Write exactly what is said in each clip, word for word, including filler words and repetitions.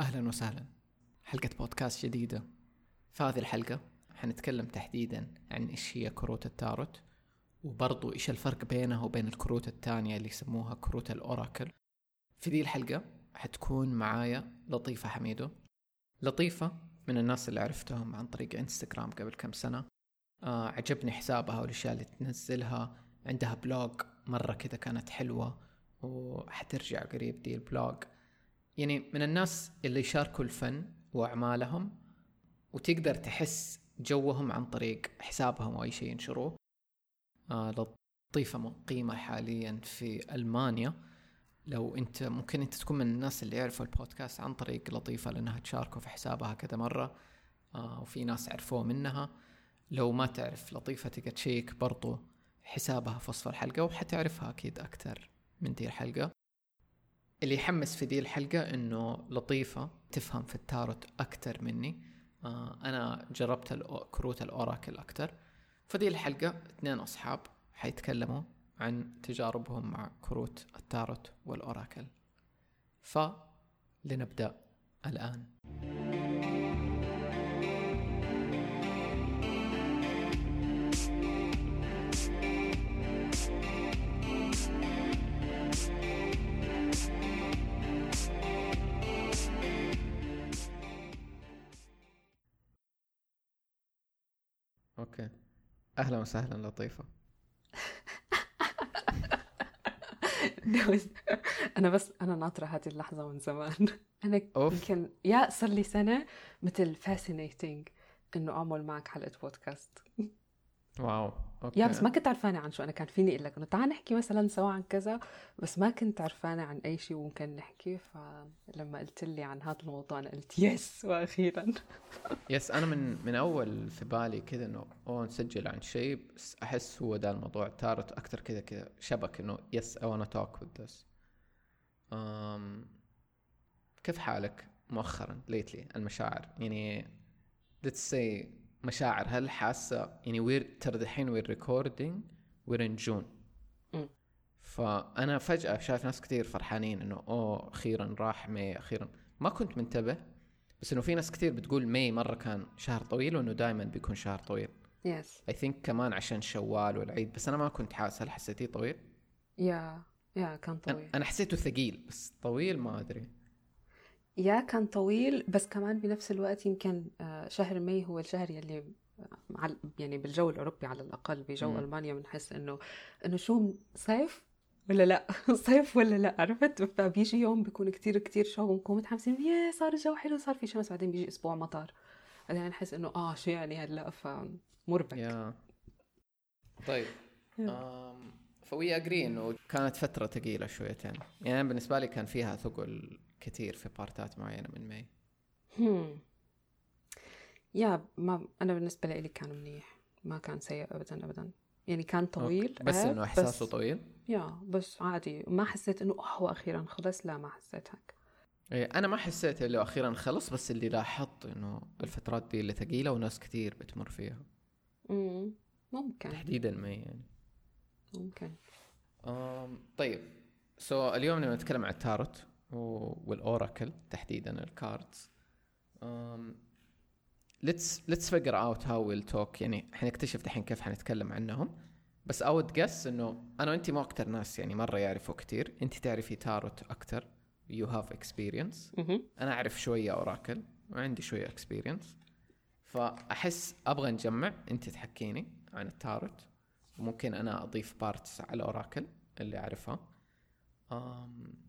أهلا وسهلا حلقة بودكاست جديدة. في هذه الحلقة حنتكلم تحديدا عن إيش هي كروت التاروت، وبرضو إيش الفرق بينها وبين الكروت الثانية اللي يسموها كروت الأوراكل. في دي الحلقة حتكون معايا لطيفة حميدو. لطيفة من الناس اللي عرفتهم عن طريق انستغرام قبل كم سنة، آه عجبني حسابها والأشياء اللي تنزلها. عندها بلوج مرة كذا كانت حلوة، وحترجع قريب دي البلوج. يعني من الناس اللي يشاركوا الفن وأعمالهم وتقدر تحس جوهم عن طريق حسابهم وأي شيء ينشروه. آه لطيفة مقيمة حاليا في ألمانيا. لو أنت ممكن أنت تكون من الناس اللي يعرفوا البودكاست عن طريق لطيفة، لأنها تشاركوا في حسابها كذا مرة، آه وفي ناس عرفوه منها. لو ما تعرف لطيفة تقدر تشيك برضو حسابها في وصف الحلقة، وحتعرفها أكيد أكتر من دي الحلقة. اللي يحمس في دي الحلقة إنه لطيفة تفهم في التاروت أكتر مني. آه أنا جربت كروت الأوراكل أكتر. فدي الحلقة اثنين أصحاب حيتكلموا عن تجاربهم مع كروت التاروت والأوراكل. فلنبدأ الآن. اوكي، اهلا وسهلا لطيفة. انا بس انا ناطرة هذه اللحظة من زمان. انا يمكن يا صار لي سنة مثل فاسينيتينج انه اعمل معك حلقة بودكاست. واو، اوكي. يا بس ما كنت عرفانة عن شو. انا كان فيني اقول لك انه تعال نحكي مثلا سوا عن كذا، بس ما كنت عرفانة عن اي شيء وممكن نحكي. فلما قلت لي عن هذا الموضوع انا قلت يس، واخيرا يس. انا من من اول في بالي كذا انه او نسجل عن شيء، بس احس هو ده الموضوع تارت اكتر كذا كذا شبك انه يس او انا توك وذ ذس. امم كيف حالك مؤخرا ليتلي؟ المشاعر يعني let's say مشاعر، هل حاسة يعني وير تردحين وير ريكوردين وير جون؟ فأنا فجأة شايف ناس كتير فرحانين إنه أوه أخيرا راح ماي. أخيرا ما كنت منتبه، بس إنه في ناس كتير بتقول ماي مرة كان شهر طويل، وإنه دائما بيكون شهر طويل. yes I think كمان عشان شوال والعيد. بس أنا ما كنت حاسة. هل حسيتيه طويل؟ يا yeah. يا yeah, كان طويل. أنا حسيته ثقيل بس طويل ما أدري. يا كان طويل، بس كمان بنفس الوقت يمكن شهر ماي هو الشهر يلي يعني بالجو الأوروبي على الأقل، بجو م. ألمانيا بنحس إنه إنه شو صيف ولا لا صيف ولا لا، عرفت؟ فبيجي يوم بيكون كتير كتير شهو ونكون متحمسين يا صار الجو حلو صار في شمس، بعدين بيجي أسبوع مطر، بعدين نحس إنه آه شو يعني هلا، فمربك. طيب فوي أجري إنه كانت فترة ثقيلة شويتين. يعني بالنسبة لي كان فيها ثقل كتير في بارتات معينة من ماي. هم. يا ما أنا بالنسبة لي كان منيح، ما كان سيء أبدا أبدا. يعني كان طويل. بس إنه إحساسه طويل. يا بس عادي، ما حسيت إنه أوه أخيرا خلص، لا ما حسيت هيك. إيه أنا ما حسيت اللي أخيرا خلص، بس اللي لاحظت إنه الفترات دي اللي ثقيلة وناس كتير بتمر فيها. أمم ممكن. تحديدا ماي يعني. ممكن. أمم طيب. سو so, اليوم نتكلم عن التاروت والأوراكل تحديداً الكاردز. um, let's let's figure out how we'll talk. يعني حنكتشف دحين كيف حنتكلم عنهم. بس I would guess إنه أنا وأنتي ما أكتر ناس يعني مرة يعرفوا كتير. أنتي تعرفي تاروت أكتر، you have experience. م-م. أنا أعرف شوية أوراكل وعندي شوية experience، فأحس أبغى نجمع. أنتي تحكيني عن التاروت، وممكن أنا أضيف بارتس على الأوراكل اللي أعرفها. um,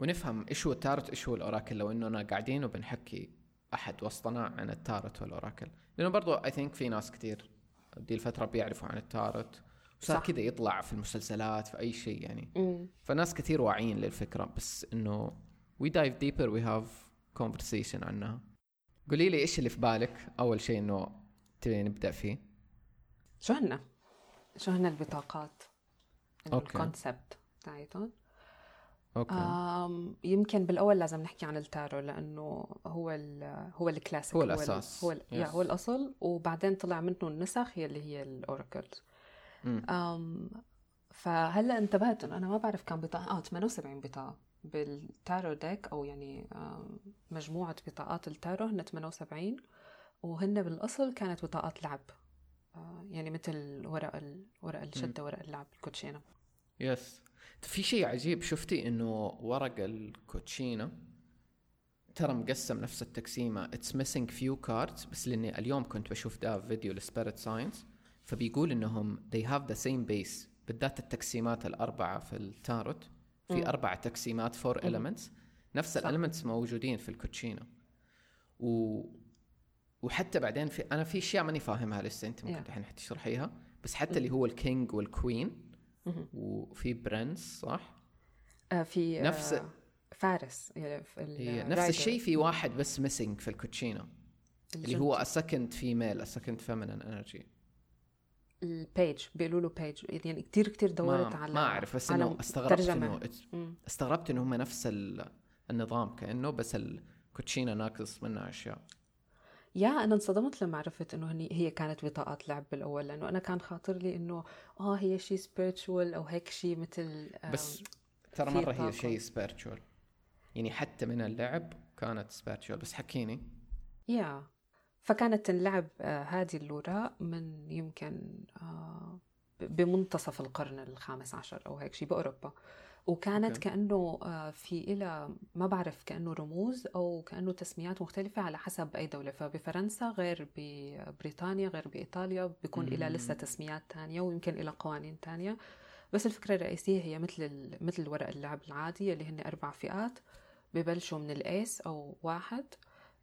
ونفهم إيش هو التاروت إيش هو الأوراكل، لو إننا قاعدين وبنحكي أحد وسطنا عن التاروت والأوراكل. لأنه برضو I think في ناس كتير دي الفترة بيعرفوا عن التاروت، وصار كده يطلع في المسلسلات في أي شيء يعني. مم. فناس كتير واعين للفكرة، بس إنه we dive deeper we have conversation عنها. قولي لي إيش اللي في بالك أول شيء إنه تبي نبدأ فيه؟ شو هن شو هن البطاقات، الكونسبت تعيدون؟ أم يمكن بالأول لازم نحكي عن التارو، لأنه هو ال هو الكلاسيك، هو الأساس، هو ال yes. يعني هو الأصل، وبعدين طلع منه النسخ اللي هي الأوراكلز. mm. فهلا انتبهت إنه أنا ما بعرف كم بطاقة. آه ثمانية وسبعين بطاقة بالتارو ديك أو يعني مجموعة بطاقات التارو هن ثمانية وسبعين، وهن بالأصل كانت بطاقات لعب، يعني مثل ورق الورق الشدة، ورق اللعب، الكوتشينة. يس في شيء عجيب شفتي إنه ورق الكوتشينة ترى مقسم نفس التقسيمة it's missing few cards، بس لأني اليوم كنت بشوف ده في فيديو لسبيريت ساينس، فبيقول إنهم they have the same base، بالذات التقسيمات الأربعة في التاروت في م. أربع تقسيمات four elements، نفس الelements موجودين في الكوتشينة. و وحتى بعدين في أنا في شيء ماني فاهمها لسه، أنت ممكن الحين yeah. هتشرحيها، بس حتى م. اللي هو الكينج والكوين م. وفي برنس صح؟ آه في نفس آه فارس يعني في نفس الشيء، في واحد بس ميسنج في الكوتشينة اللي هو أسكند فيميل أسكند فيمينين إنرجي البيج بيقولوا له بيج، يعني كتير كتير دورت ما على ما أعرف، بس إنه استغربت إنه استغربت إنه هم نفس النظام كأنه، بس الكوتشينة ناقص منها أشياء. يا أنا انصدمت لما عرفت إنه هي كانت بطاقات لعب بالأول، لأنه أنا كان خاطر لي إنه آه هي شيء spiritual أو هيك شيء مثل، بس ترى مرة هي شيء spiritual يعني حتى من اللعب كانت spiritual. بس حكيني يا yeah. فكانت تنلعب هذه الوراء من يمكن بمنتصف القرن الخامس عشر أو هيك شيء بأوروبا، وكانت okay. كأنه في إلى ما بعرف كأنه رموز أو كأنه تسميات مختلفة على حسب أي دولة، فبفرنسا غير ببريطانيا غير بإيطاليا، بيكون mm-hmm. إلى لسه تسميات تانية ويمكن إلى قوانين تانية، بس الفكرة الرئيسية هي مثل مثل ورق اللعب العادي اللي هن أربع فئات، ببلشوا من الأيس أو واحد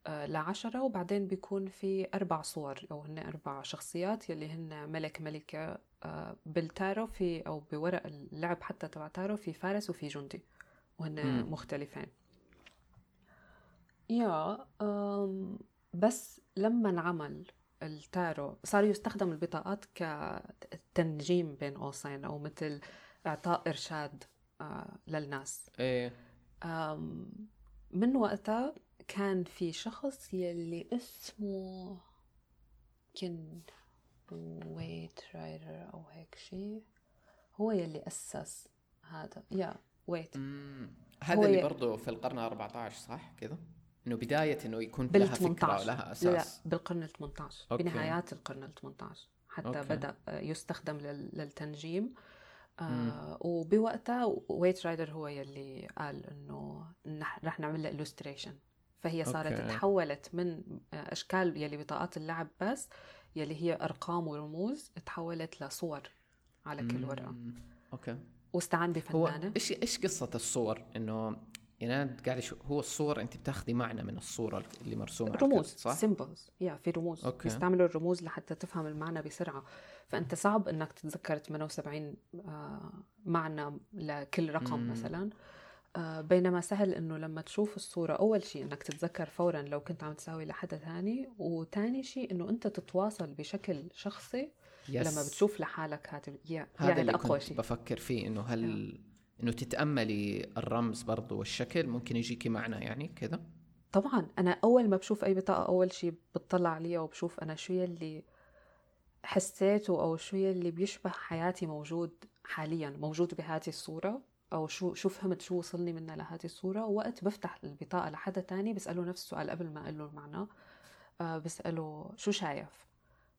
لعشرة، وبعدين بيكون في أربع صور أو هن أربع شخصيات يلي هن ملك ملكة بالتارو في أو بورق اللعب حتى تبع تارو، في فارس وفي جندي، وهن مختلفين. يا بس لما انعمل التارو صار يستخدم البطاقات كتنجيم بين قوسين أو مثل إعطاء إرشاد للناس. إيه من وقتها كان في شخص يلي اسمه كن ويت رايدر أو هيك شيء، هو يلي أسس هذا يا ويت، هذا اللي برضو في القرن الرابع عشر صح كذا، إنه بداية إنه يكون لها فكرة ولها أساس. لا بالقرن الثامن عشر أوكي. بنهايات القرن الثامن عشر حتى أوكي. بدأ يستخدم للتنجيم. آه وبوقتها ويت رايدر هو يلي قال إنه رح نعمل له إلوستريشن، فهي صارت أوكي. تحولت من أشكال يلي بطاقات اللعب بس يلي هي أرقام ورموز، تحولت لصور على كل ورقة. أوكي. واستعان بفنانة. إيش إيش قصة الصور؟ إنه يعني قاعد شو هو الصور، أنت بتاخدي معنى من الصورة اللي مرسومة. رموز. صح؟ سيمبلز. يا في رموز. أوكي. يستعملوا الرموز لحتى تفهم المعنى بسرعة، فأنت صعب إنك تتذكر ثمانية وسبعين معنى لكل رقم مم. مثلاً. بينما سهل إنه لما تشوف الصورة أول شيء إنك تتذكر فورا لو كنت عم تساوي لحد ثاني، وتاني شيء إنه أنت تتواصل بشكل شخصي yes. لما بتشوف لحالك هذا يعني هذا اللي أقوى شيء بفكر فيه، إنه هل إنه تتأملي الرمز برضو والشكل ممكن يجيكي معنى يعني كذا. طبعا أنا أول ما بشوف أي بطاقة أول شيء بتطلع عليها وبشوف أنا شو اللي حسيته أو شو اللي بيشبه حياتي موجود حاليا موجود بهذه الصورة، أو شو شو فهمت شو وصلني منها لهذه الصورة. وقت بفتح البطاقة لحدا تاني بسأله نفس السؤال قبل ما أقله المعنى، آه بسأله شو شايف،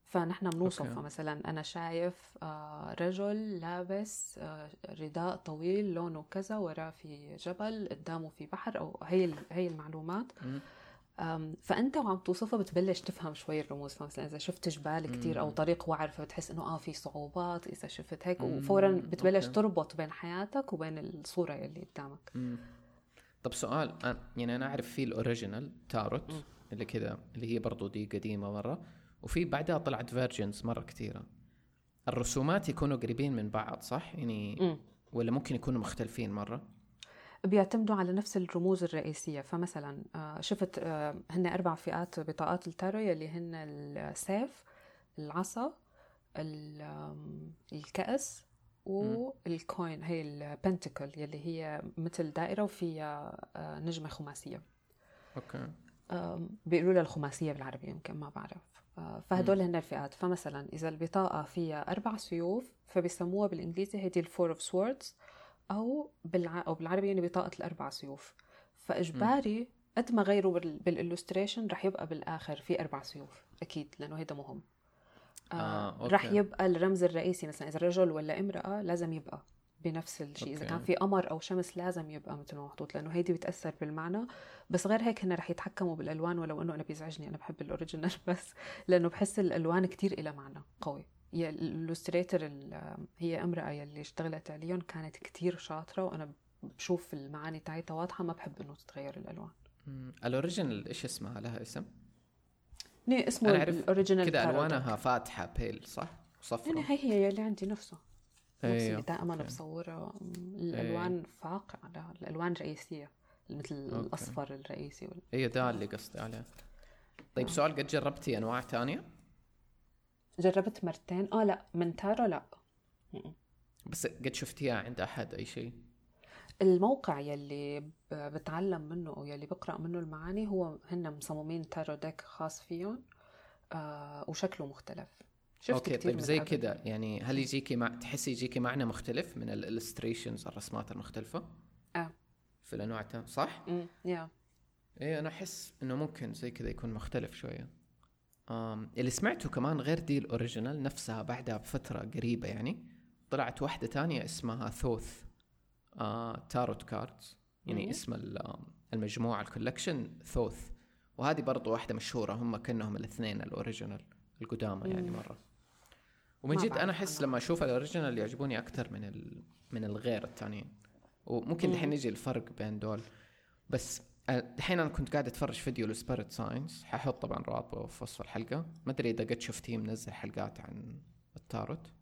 فنحن بنوصفه مثلا أنا شايف آه رجل لابس آه رداء طويل لونه كذا، وراه في جبل، قدامه في بحر، أو هي هي المعلومات. فأنت وعم توصفها بتبلش تفهم شوي الرموز، فمثلا إذا شفت جبال كتير أو طريق وعر فبتحس إنه آه في صعوبات، إذا شفت هيك وفورا بتبلش أوكي. تربط بين حياتك وبين الصورة اللي قدامك. مم. طب سؤال، أنا يعني أنا أعرف في الأوريجينال تاروت مم. اللي كذا اللي هي برضو دي قديمة مرة، وفي بعدها طلعت فيرجنز مرة كتيرة. الرسومات يكونوا قريبين من بعض صح يعني مم. ولا ممكن يكونوا مختلفين مرة؟ بيعتمدوا على نفس الرموز الرئيسية. فمثلا شفت هن أربع فئات بطاقات التارو يلي هن السيف، العصا، الكأس، والكوين هي البنتكل يلي هي مثل دائرة وفيها نجمة خماسية. أوكي. بيقولوا لها الخماسية بالعربي يمكن ما بعرف. فهدول هن الفئات. فمثلا إذا البطاقة فيها أربع سيوف فبيسموها بالإنجليزي هي دي الفور أوف سوردز، أو بالع... أو بالعربي يعني بطاقة الأربع سيوف. فإجباري قد ما غيروا بال... بالإلوستريشن رح يبقى بالآخر في أربع سيوف أكيد، لأنه هيدا مهم. آه آه، رح يبقى الرمز الرئيسي مثلا إذا رجل ولا امرأة لازم يبقى بنفس الشيء. إذا كان في قمر أو شمس لازم يبقى مثل ما محطوط، لأنه هيدي بتأثر بالمعنى. بس غير هيك هنا رح يتحكموا بالألوان، ولو أنه أنا بيزعجني، أنا بحب الأوريجينال بس لأنه بحس الألوان كتير إلى معنى قوي. هي الإلوستريتر هي امرأة يلي اشتغلت عليهم كانت كتير شاطرة، وأنا بشوف المعاني تاعتها واضحة، ما بحب أنه تتغير الألوان. الأوريجينال إيش اسمها؟ لها اسم؟ ني اسمه الأوريجينال كده ألوانها فاتحة بيل صح؟ صفرة. هي هي اللي عندي نفسها نفسي بتاع أنا بصورة الألوان فاقعة، الألوان الرئيسية مثل الأصفر الرئيسي وال... هي ده اللي قصدي عليه. طيب آه. سؤال، قد جربتي أنواع تانية؟ جربت مرتين آه لا من تارو لا م-م. بس قد شفتيها عند أحد أي شيء؟ الموقع يلي بتعلم منه أو يلي بقرأ منه المعاني هو هن مصممين تارو ديك خاص فيهم آه وشكله مختلف. اوكي طيب زي كده يعني هل يجيكي مع... تحسي يجيكي معنى مختلف من الالستريشنز الرسمات المختلفه اه في الانواع تاع صح؟ امم يا ايه انا احس انه ممكن زي كده يكون مختلف شويه. امم اللي سمعته كمان غير دي الاوريجينال نفسها، بعدها بفتره قريبه يعني طلعت واحده تانية اسمها ثوث آه تاروت كاردز، يعني مم. اسم المجموعه الكولكشن ثوث، وهذه برضو واحده مشهوره. هم كانهم الاثنين الاوريجينال القدامى يعني مره، ومن جد أنا أحس لما أشوف الأوريجينال اللي يعجبوني أكتر من ال... من الغير التانيين. وممكن الحين نجي الفرق بين دول. بس الحين أنا كنت قاعد أتفرج فيديو لسبيريت ساينس، ححط طبعا رابطه في وصف الحلقة. ما أدري إذا قد شفتيه منزل حلقات عن التاروت،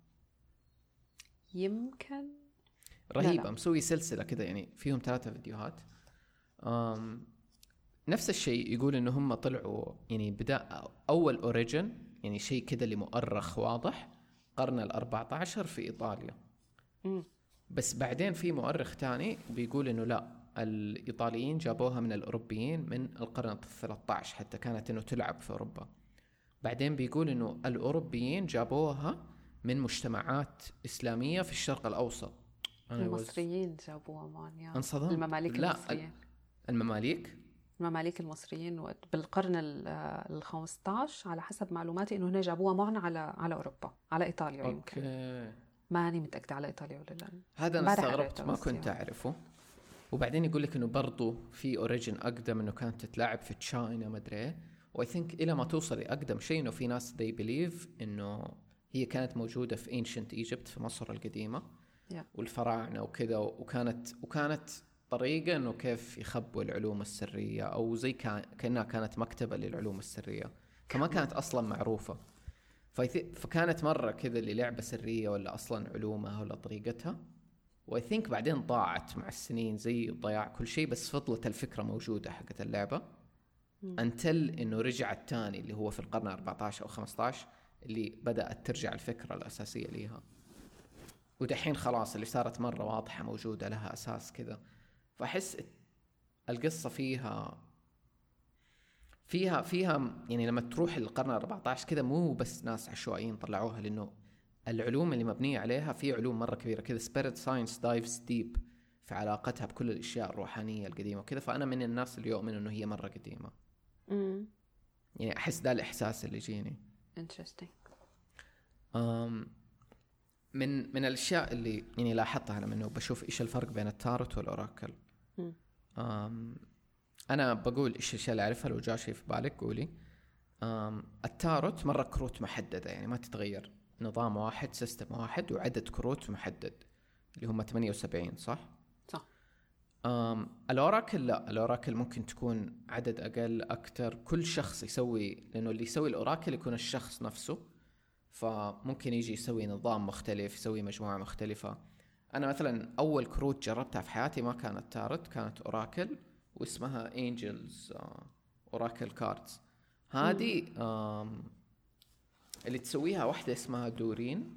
يمكن رهيبة. مسوي سلسلة كده يعني فيهم ثلاثة فيديوهات أم... نفس الشيء. يقول إنه هم طلعوا يعني بدأ أول أوريجين يعني شيء كده اللي مؤرخ واضح قرن الأربعة عشر في إيطاليا. مم. بس بعدين في مؤرخ تاني بيقول إنه لا، الإيطاليين جابوها من الأوروبيين من القرن الثلاثة عشر، حتى كانت إنه تلعب في أوروبا. بعدين بيقول إنه الأوروبيين جابوها من مجتمعات إسلامية في الشرق الأوسط. المصريين جابوها مانيا. انصدم. المماليك المصريين. المماليك. المماليك المصريين بالقرن ال خمستاشر على حسب معلوماتي انه هنا جابوها معنا على على اوروبا، على ايطاليا يمكن. اوكي ماني متاكده على ايطاليا ولا لا. هذا انا استغربت ما كنت اعرفه. وبعدين يقول لك انه برضو في اوريجين اقدم انه كانت تتلعب في تشاينا ما ادري، واي ثينك الى ما توصل اقدم شيء انه في ناس they believe انه هي كانت موجوده في ancient Egypt في مصر القديمه yeah. والفراعنه وكذا، وكانت وكانت طريقة إنه كيف يخبوا العلوم السرية، أو زي كأنها كانت مكتبة للعلوم السرية، كما كانت أصلاً معروفة. فكانت مرة كذا اللي لعبة سرية ولا أصلاً علومها ولا طريقتها، وأي ثينك بعدين ضاعت مع السنين زي ضياع كل شيء. بس فضلت الفكرة موجودة حقت اللعبة أنتل إنه رجعت تاني اللي هو في القرن أربعتاشر أو خمستاشر اللي بدأت ترجع الفكرة الأساسية ليها، ودحين خلاص اللي صارت مرة واضحة موجودة لها أساس كذا. فأحس القصة فيها فيها فيها يعني لما تروح للقرن الرابع عشر كده مو بس ناس عشوائيين طلعوها، لأنه العلوم اللي مبنية عليها في علوم مرة كبيرة كده. Spirit Science dives deep في علاقتها بكل الأشياء الروحانية القديمة كده. فأنا من الناس اللي يؤمن إنه هي مرة قديمة. مم. يعني أحس ده الإحساس اللي جيني. Interesting. أمم من من الأشياء اللي يعني لاحظتها أنا منه بشوف إيش الفرق بين التاروت والأوراكل. أم أنا بقول إيش الأشياء اللي أعرفها، لو جاء شيء في بالك قولي. التاروت مرة كروت محددة يعني ما تتغير، نظام واحد سيستم واحد وعدد كروت محدد اللي هم ثمانية وسبعين صح؟ صح. الأوراكل لا، الأوراكل ممكن تكون عدد أقل أكتر، كل شخص يسوي، لأنه اللي يسوي الأوراكل يكون الشخص نفسه، فممكن يجي يسوي نظام مختلف، يسوي مجموعة مختلفة. أنا مثلاً أول كروت جربتها في حياتي ما كانت تاروت، كانت أوراكل واسمها Angels Oracle Cards. هذه اللي تسويها واحدة اسمها دورين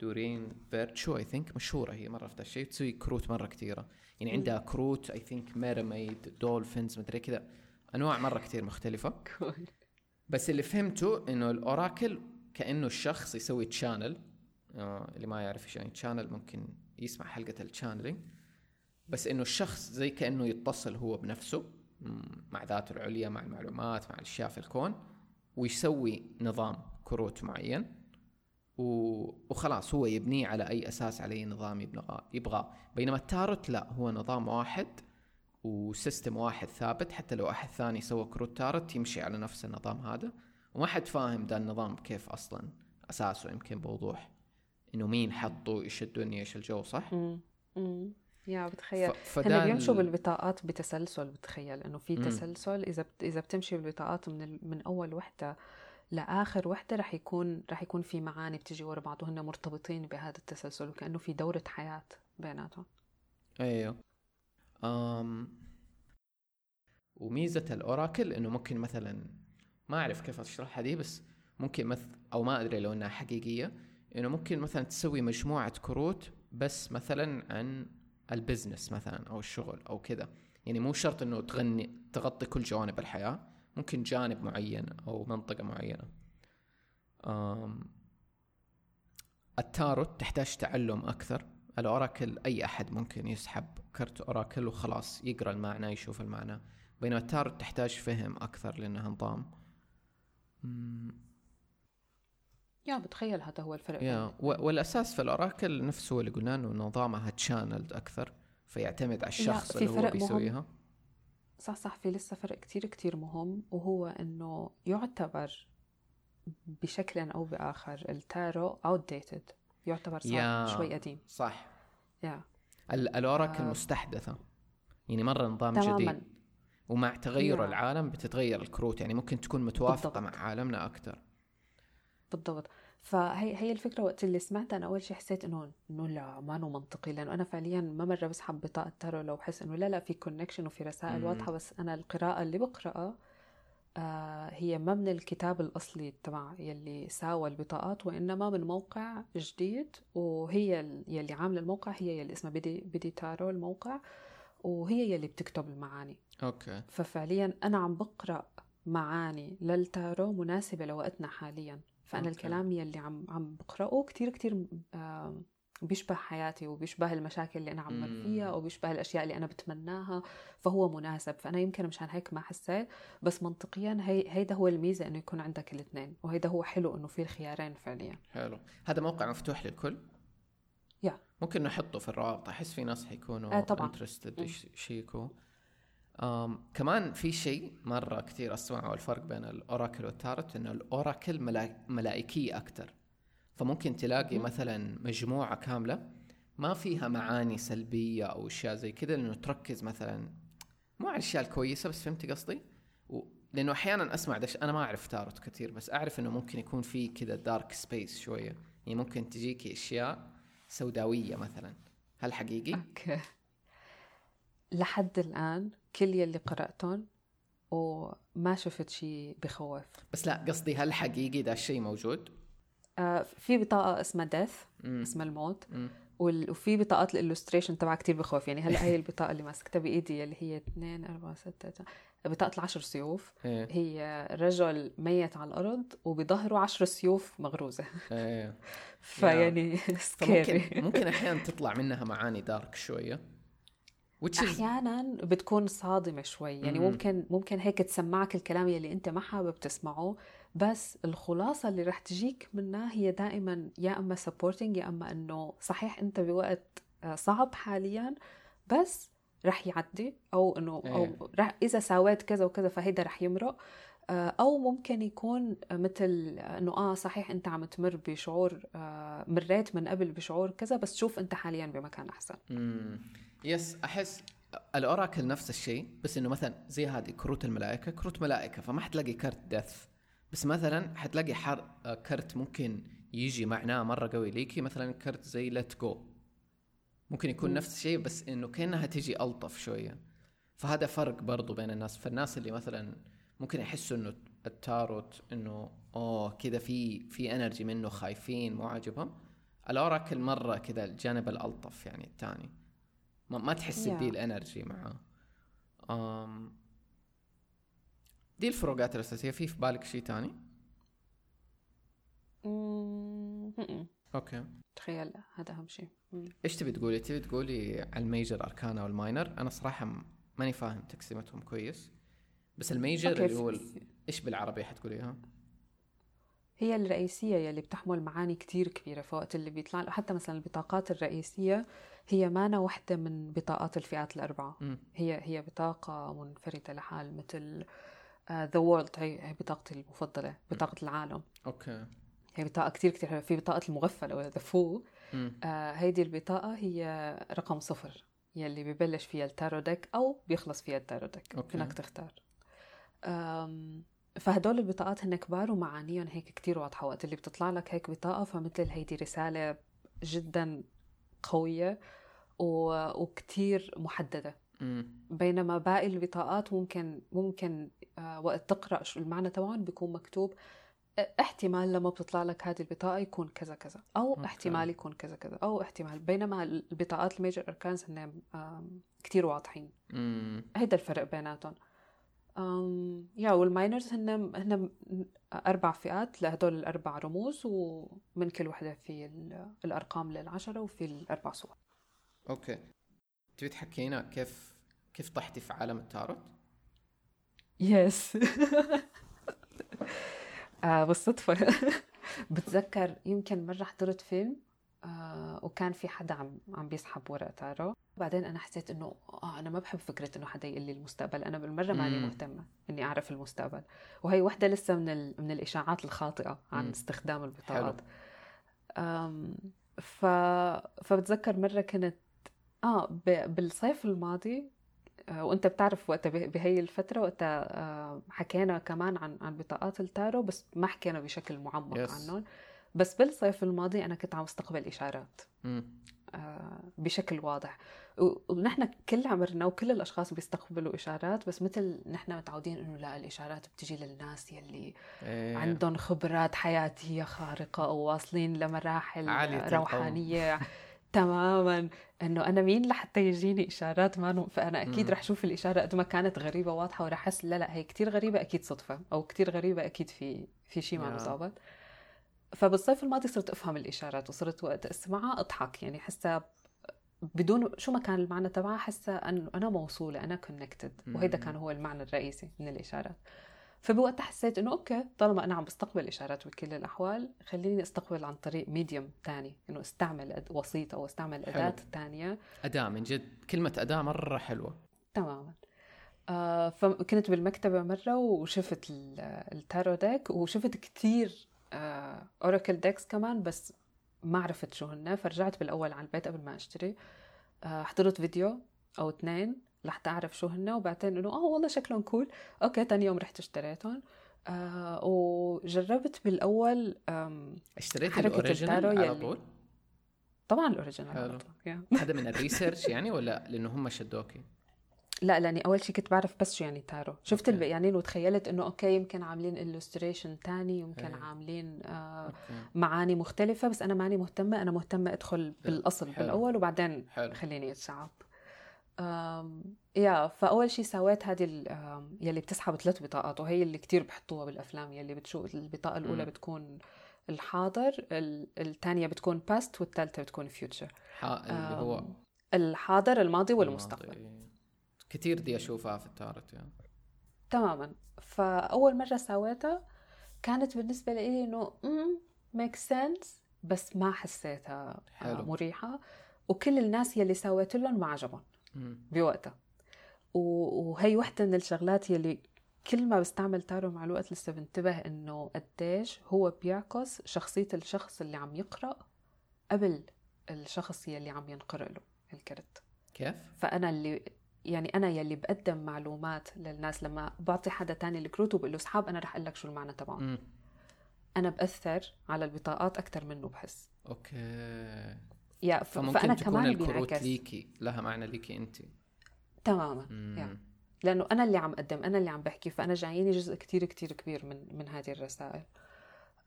دورين فيرتشو I think، مشهورة هي مرة في هذا الشيء. تسوي كروت مرة كتيرة يعني عندها كروت I think ميرميد دولفينز مدري كذا، أنواع مرة كتير مختلفة. بس اللي فهمته إنه الأوراكل كأنه الشخص يسوي تشانل. آه اللي ما يعرف ايش يعني تشانل ممكن يسمع حلقة التشانلينج. بس إنه الشخص زي كأنه يتصل هو بنفسه مع ذاته العليا، مع المعلومات، مع الأشياء في الكون، ويسوي نظام كروت معين وخلاص هو يبنيه على أي أساس، على أي نظام يبغى. بينما التاروت لا، هو نظام واحد وسيستم واحد ثابت، حتى لو أحد ثاني سوى كروت تاروت يمشي على نفس النظام هذا، وما حد فاهم ده النظام كيف أصلا أساسه، يمكن بوضوح إنه مين حطه، إيش الدنيا، إيش الجو، صح؟ امم يا بتخيل هن بيمشوا بالبطاقات بتسلسل، بتخيل إنه في تسلسل، إذا إذا بتمشي بالبطاقات من من أول وحدة لآخر وحدة رح يكون رح يكون في معاني بتجي ورا بعض، وهن مرتبطين بهذا التسلسل، وكأنه في دورة حياة بيناتهم. أيوة. أم وميزة الأوراكل إنه ممكن مثلا، ما أعرف كيف أشرحها دي، بس ممكن مثل، أو ما أدري لو إنها حقيقية، إنه ممكن مثلا تسوي مجموعة كروت بس مثلا عن البزنس مثلا أو الشغل أو كذا، يعني مو شرط إنه تغني تغطي كل جوانب الحياة، ممكن جانب معين أو منطقة معينة. التاروت تحتاج تعلم أكثر. الأوراكل أي أحد ممكن يسحب كرت أوراكل وخلاص يقرأ المعنى، يشوف المعنى، بينما التاروت تحتاج فهم أكثر لأنها نظام. يا بتخيل هذا هو الفرق. يا والأساس في الأوراكل نفسه اللي قلنا إنه نظامها تشانلد أكثر، فيعتمد على الشخص اللي هو بيسويها. صح صح في لسه فرق كتير كتير مهم، وهو إنه يعتبر بشكل أو بآخر التارو outdated، يعتبر صار شوي قديم. صح. يا الأوراكل آه. مستحدثة، يعني مرة نظام تماماً. جديد، ومع تغير يا. العالم بتتغير الكروت، يعني ممكن تكون متوافقة بالضبط. مع عالمنا أكتر. بالضبط. فهي هي الفكرة. وقت اللي سمعتها أنا أول شيء حسيت إنه إنه لا ما هو منطقي، لأنه أنا فعليا ما مرة بسحب بطاقة تارو لو بحس إنه لا لا في كونكشن وفي رسائل واضحة، بس أنا القراءة اللي بقرأها آه هي ما من الكتاب الأصلي تبع يلي ساوى البطاقات، وإنما من موقع جديد، وهي يلي عاملة الموقع هي يلي اسمها بدي بدي تارو الموقع، وهي يلي بتكتب المعاني. أوكي. ففعليا أنا عم بقرأ معاني للتارو مناسبة لوقتنا حاليا، فأنا أوكي. الكلام يلي عم عم بقرأه كتير كتير بيشبه حياتي، وبيشبه المشاكل اللي أنا عم مر فيها، وبيشبه الأشياء اللي أنا بتمناها، فهو مناسب. فأنا يمكن مشان هيك ما حسيت، بس منطقيا هي هيدا هو الميزة إنه يكون عندك الاثنين، وهيدا هو حلو إنه في الخيارين فعليا. حلو. هذا موقع مفتوح للكل. يا yeah. ممكن نحطه في الرابط، أحس في ناس حيكونوا interested شيكوا. أم كمان في شيء مرة كتير أسمعه، الفرق بين الأوراكل والتاروت، إنه الأوراكل ملا... ملائكية أكتر، فممكن تلاقي م. مثلا مجموعة كاملة ما فيها معاني سلبية أو أشياء زي كده، لأنه تركز مثلا مو على الأشياء الكويسة بس. فهمتي قصدي؟ و... لأنه أحيانا أسمع دش، أنا ما أعرف تاروت كتير، بس أعرف إنه ممكن يكون في كده دارك سبيس شوية، يعني ممكن تجيكي أشياء سوداوية مثلا. هل حقيقي؟ أوكي. لحد الآن كل يلي قرأتهم وما شفت شيء بخوف، بس لا قصدي هل حقيقي ده الشيء موجود؟ آه في بطاقة اسمها ديث، اسمها الموت، مم. وفي بطاقات الإلوستريشن تبعها كتير بخوف. يعني هلأ هي البطاقة اللي ماسكتها بإيدي اللي هي اثنين أربعة ستة، بطاقة العشر سيوف، إيه. هي رجل ميت على الأرض وبظهره عشر سيوف مغروزة. إيه. فيعني سكيري. ممكن أحيانا تطلع منها معاني دارك شوية، أحياناً بتكون صادمة شوي، يعني م-م. ممكن ممكن هيك تسمعك الكلام يلي أنت ما حابب تسمعه، بس الخلاصة اللي رح تجيك منها هي دائماً يا أما supporting، يا أما أنه صحيح أنت بوقت صعب حالياً بس رح يعدي، أو أنه أو رح إذا ساويت كذا وكذا فهيدا رح يمرق، أو ممكن يكون مثل أنه آه صحيح أنت عم تمر بشعور آه مريت من قبل بشعور كذا، بس شوف أنت حالياً بمكان أحسن. مم. يس أحس الأوراكل نفس الشيء، بس إنه مثلا زي هذه كروت الملائكة، كروت ملائكة فما حتلاقي كرت دث، بس مثلا حتلاقي حر كرت ممكن يجي معناه مرة قوي ليكي، مثلا كرت زي ليت جو ممكن يكون م. نفس الشيء، بس إنه كأنها تجي ألطف شوية. فهذا فرق برضو بين الناس. فالناس اللي مثلا ممكن يحسوا إنه التاروت إنه أوه كذا في في إنرجي منه، خايفين، مو عاجبهم. الأوراكل مرة كذا الجانب الألطف، يعني الثاني ما ما تحس بدي الانرجي معه. أم دي الفروقات الأساسية. في في بالك شيء تاني؟ اوكي تخيل هذا اهم شيء. ايش تبي تقولي؟ تبي تقولي على الميجر اركانا والماينر؟ انا صراحه ماني فاهم تقسيمتهم كويس، بس الميجر اللي هو ايش بالعربي حتقوليها؟ هي الرئيسيه يلي بتحمل معاني كتير كبيره فوقت اللي بيطلع له، حتى مثلا البطاقات الرئيسيه هي مانا واحده من بطاقات الفئات الاربعه. م. هي هي بطاقه منفرده لحال، مثل ذا وورلد هي بطاقتي المفضله، بطاقه م. العالم. اوكي هي بطاقه كتير كتير. في بطاقه المغفل او ذا فول، هيدي البطاقه هي رقم صفر يلي ببلش فيها التارو ديك او بيخلص فيها التارو ديك، فينك تختار. امم فهدول البطاقات هن كبار ومعانيهم هيك كتير واضحة، وقت اللي بتطلع لك هيك بطاقة فمثل هيدي رسالة جدا قوية و... وكتير محددة. م. بينما باقي البطاقات ممكن ممكن آه وقت تقرأ شو المعنى تبعهم بيكون مكتوب احتمال لما بتطلع لك هذه البطاقة يكون كذا كذا، أو okay. احتمال يكون كذا كذا، أو احتمال. بينما البطاقات الميجر أركانز هن آه كتير واضحين. م. هيدا الفرق بيناتهم. امم يا والماينرز هن هن اربع فئات لهدول الاربع رموز، ومن كل وحده في الارقام للعشرة وفي الاربع صور. اوكي تبي تحكينا كيف كيف طحتي في عالم التاروت؟ يس اه بالصدفه بتذكر يمكن مره حضرت فيلم آه وكان في حدا عم عم بيسحب ورق تارو، بعدين انا حسيت انه آه انا ما بحب فكره انه حدا يقول لي المستقبل، انا بالمره ماني مهتمه اني اعرف المستقبل، وهي وحده لسه من ال... من الاشاعات الخاطئه عن مم. استخدام البطاقات. امم ف فبتذكر مره كنت اه ب... بالصيف الماضي، آه وانت بتعرف وقت ب... بهي الفتره وقت آه حكينا كمان عن عن بطاقات التارو، بس ما حكينا بشكل معمق yes. عنهم. بس بالصيف الماضي أنا كنت عم استقبل إشارات آه بشكل واضح، ونحن كل عمرنا وكل الأشخاص بيستقبلوا إشارات، بس مثل نحن متعودين إنه لا، الإشارات بتجي للناس يلي إيه. عندهم خبرات حياتية خارقة أو واصلين لمراحل روحانية تماماً، إنه أنا مين لحتى يجيني إشارات مانو، فأنا أكيد مم. رح شوف الإشارة قد ما كانت غريبة واضحة ورح أحس لا لا هي كتير غريبة، أكيد صدفة، أو كتير غريبة أكيد في في شيء ما مظبوط. فبالصيف الماضي صرت أفهم الإشارات، وصرت وقت أسمعها أضحك، يعني حسّة بدون شو ما كان المعنى تبعها، حسّة أنه أنا موصولة، أنا connected، وهذا كان هو المعنى الرئيسي من الإشارات. فبوقتها حسيت أنه أوكي، طالما أنا عم بستقبل إشارات بكل الأحوال، خليني أستقبل عن طريق ميديوم تاني، أنه استعمل وسيط أو استعمل أداة تانية. أداة من جد، كلمة أداة مرة حلوة تماماً. آه فكنت بالمكتبة مرة وشفت التارو ديك، وشفت كتير أوراكل uh, ديكس كمان، بس ما عرفت شو هن. فرجعت بالأول على البيت قبل ما أشتري، uh, حضرت فيديو أو اثنين لحتى أعرف شو هن، وبعدين إنه آه والله شكلهم كول، أوكي تاني يوم رحت اشتريتهم. uh, وجربت بالأول um, اشتريت الأوريجينال على طول. طبعا الأوريجينال على طول. هذا من الريسيرش يعني، ولا لأنه هم شدوكي؟ لا لاني اول شيء كنت بعرف بس شو يعني تارو، شفت okay. البقيانين وتخيلت انه اوكي يمكن عاملين إلوستريشن تاني، يمكن hey. عاملين آه okay. معاني مختلفه، بس انا ماني مهتمه، انا مهتمه ادخل بالاصل حلو. بالاول وبعدين حلو. خليني اتشعب. يا فاول شيء سويت هذه يلي بتسحب ثلاث بطاقات، وهي اللي كتير بحطوها بالافلام، يلي بتشوف البطاقه الاولى mm. بتكون الحاضر، الثانيه بتكون باست، والثالثه بتكون فيوتشر. اللي هو الحاضر الماضي والمستقبل الماضي. كتير دي أشوفها في التاروت يعني. تماماً. فأول مرة سويتها كانت بالنسبة لي إنه make sense، بس ما حسيتها حلو. مريحة، وكل الناس يلي سويت لهم ما عجبهم بوقتها، وهي واحدة من الشغلات يلي كل ما بستعمل تارو مع الوقت لسه بنتبه إنه قديش هو بيعكس شخصية الشخص اللي عم يقرأ قبل الشخص يلي عم ينقرأ له الكرت. كيف؟ فأنا اللي يعني أنا يلي بقدم معلومات للناس، لما بعطي حدا تاني الكروت وبقول له سحاب، أنا رح أقول لك شو المعنى تبعه، أنا بأثر على البطاقات أكتر منه بحس. أوكي يا ف... فأنا كمان الكروت ليكي لها معنى ليكي أنت تماما يعني. لأنه أنا اللي عم أقدم، أنا اللي عم بحكي، فأنا جاييني جزء كتير كتير كبير من, من هذه الرسائل.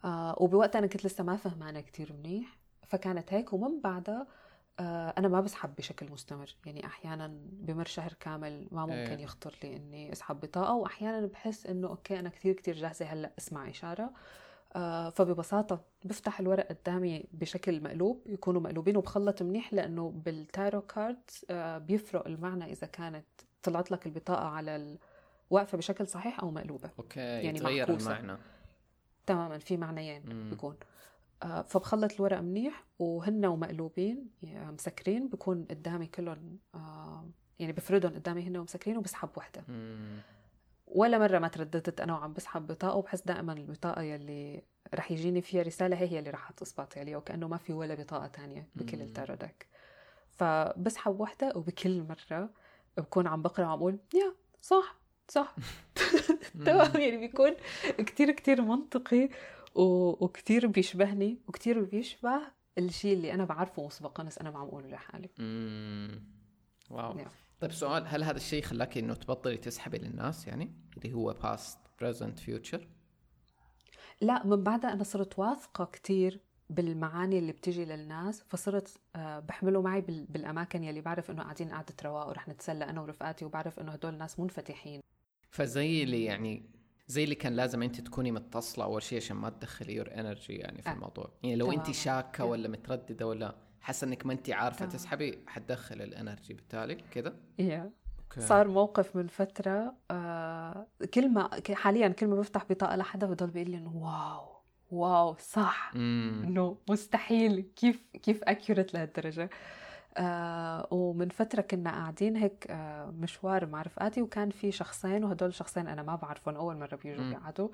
آه وبوقت أنا كنت لسه ما فهمانة كتير منيح، فكانت هيك. ومن بعدها أنا ما بسحب بشكل مستمر، يعني أحياناً بمر شهر كامل ما ممكن يخطر لي إني أسحب بطاقة، وأحياناً بحس إنه أوكي أنا كتير كتير جاهزة هلأ أسمع إشارة، فببساطة بفتح الورق قدامي بشكل مقلوب، يكونوا مقلوبين وبخلط منيح، لأنه بالتارو كارد بيفرق المعنى إذا كانت طلعت لك البطاقة على الوقفة بشكل صحيح أو مقلوبة. أوكي، يعني يتغير محكوسة. المعنى تماما، في معنيين يعني بيكون. فبخلط الورق منيح وهن ومقلوبين مسكرين، بكون قدامي كلهم، يعني بفردهم قدامي هن ومسكرين وبسحب واحدة. مم. ولا مرة ما ترددت أنا وعم بسحب بطاقة، وبحس دائما البطاقة يلي رح يجيني فيها رسالة هي هي اللي رح تصبط عليها، وكأنه ما في ولا بطاقة تانية بكل التارو ديك. فبسحب واحدة وبكل مرة بكون عم بقرأ وعم أقول يا صح صح تمام. يعني بيكون كتير كتير منطقي وكتير بيشبهني وكتير بيشبه الشيء اللي أنا بعرفه مسبقاً، بس أنا ما عم أقوله لحالي. واو. طيب سؤال، هل هذا الشيء خلاك إنه تبطلي تسحبي للناس، يعني اللي هو past present future؟ لا، من بعدها أنا صرت واثقة كتير بالمعاني اللي بتجي للناس، فصرت بحمله معي بالأماكن يلي بعرف إنه قاعدين قاعدة رواء ورح نتسلى أنا ورفقاتي، وبعرف إنه هدول الناس منفتحين. فزي اللي يعني زي اللي كان لازم أنت تكوني متصلة أول شيء عشان ما تدخلي your energy يعني في آه. الموضوع، يعني لو أنت شاكة ولا مترددة ولا حاسة إنك ما أنت عارفة طبعا. تسحبي حتدخل الانرجي بالتالي كده. yeah. okay. صار موقف من فترة، آه كل ما حاليا كل ما بفتح بطاقة لحدا بضل بيقول لي إنه واو واو صح، إنه مستحيل كيف كيف accurate لهالدرجة. آه ومن فترة كنا قاعدين هيك آه مشوار مع رفقاتي، وكان في شخصين، وهدول الشخصين أنا ما بعرفهم، أول مرة بيجوا بيقعدوا.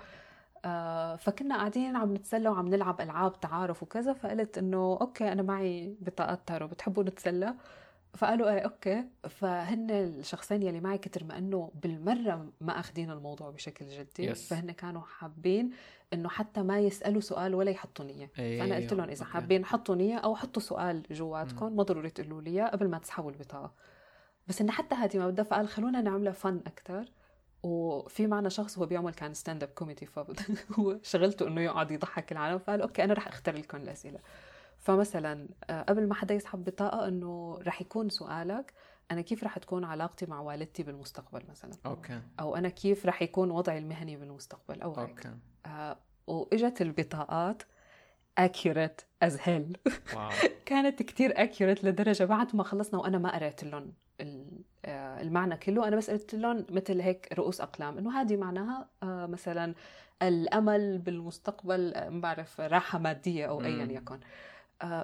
آه فكنا قاعدين عم نتسلى وعم نلعب ألعاب تعارف وكذا، فقلت إنه أوكي أنا معي بطاقات تارو، بتحبوا نتسلى؟ فقالوا ايه اوكي. فهن الشخصين يلي معي كتر ما انه بالمره ما اخذين الموضوع بشكل جدي، yes. فهن كانوا حابين انه حتى ما يسالوا سؤال ولا يحطوا نيه. أيه فانا قلت لهم اذا أوكي. حابين حطوا نيه او حطوا سؤال جواتكم، ما ضروري تقولوا لي قبل ما تسحبوا البطاقه، بس انه حتى هذه ما بدها. فقال خلونا نعملها فن اكثر. وفي معنا شخص هو بيعمل كان ستاند اب كوميدي، فهو شغلته انه يقعد يضحك العالم، فقال اوكي انا راح اختار لكم الاسئله. فمثلا قبل ما حدا يسحب بطاقة إنه رح يكون سؤالك أنا كيف رح تكون علاقتي مع والدتي بالمستقبل مثلا، أوكي. أو أنا كيف رح يكون وضعي المهني بالمستقبل أو هيك. آه وإجت البطاقات accurate as hell. كانت كتير accurate لدرجة بعد ما خلصنا وأنا ما قرأت لهم المعنى كله، أنا بس قلت لهم مثل هيك رؤوس أقلام، إنه هذه معناها آه مثلا الأمل بالمستقبل، ما بعرف راحة مادية أو أيا يكن،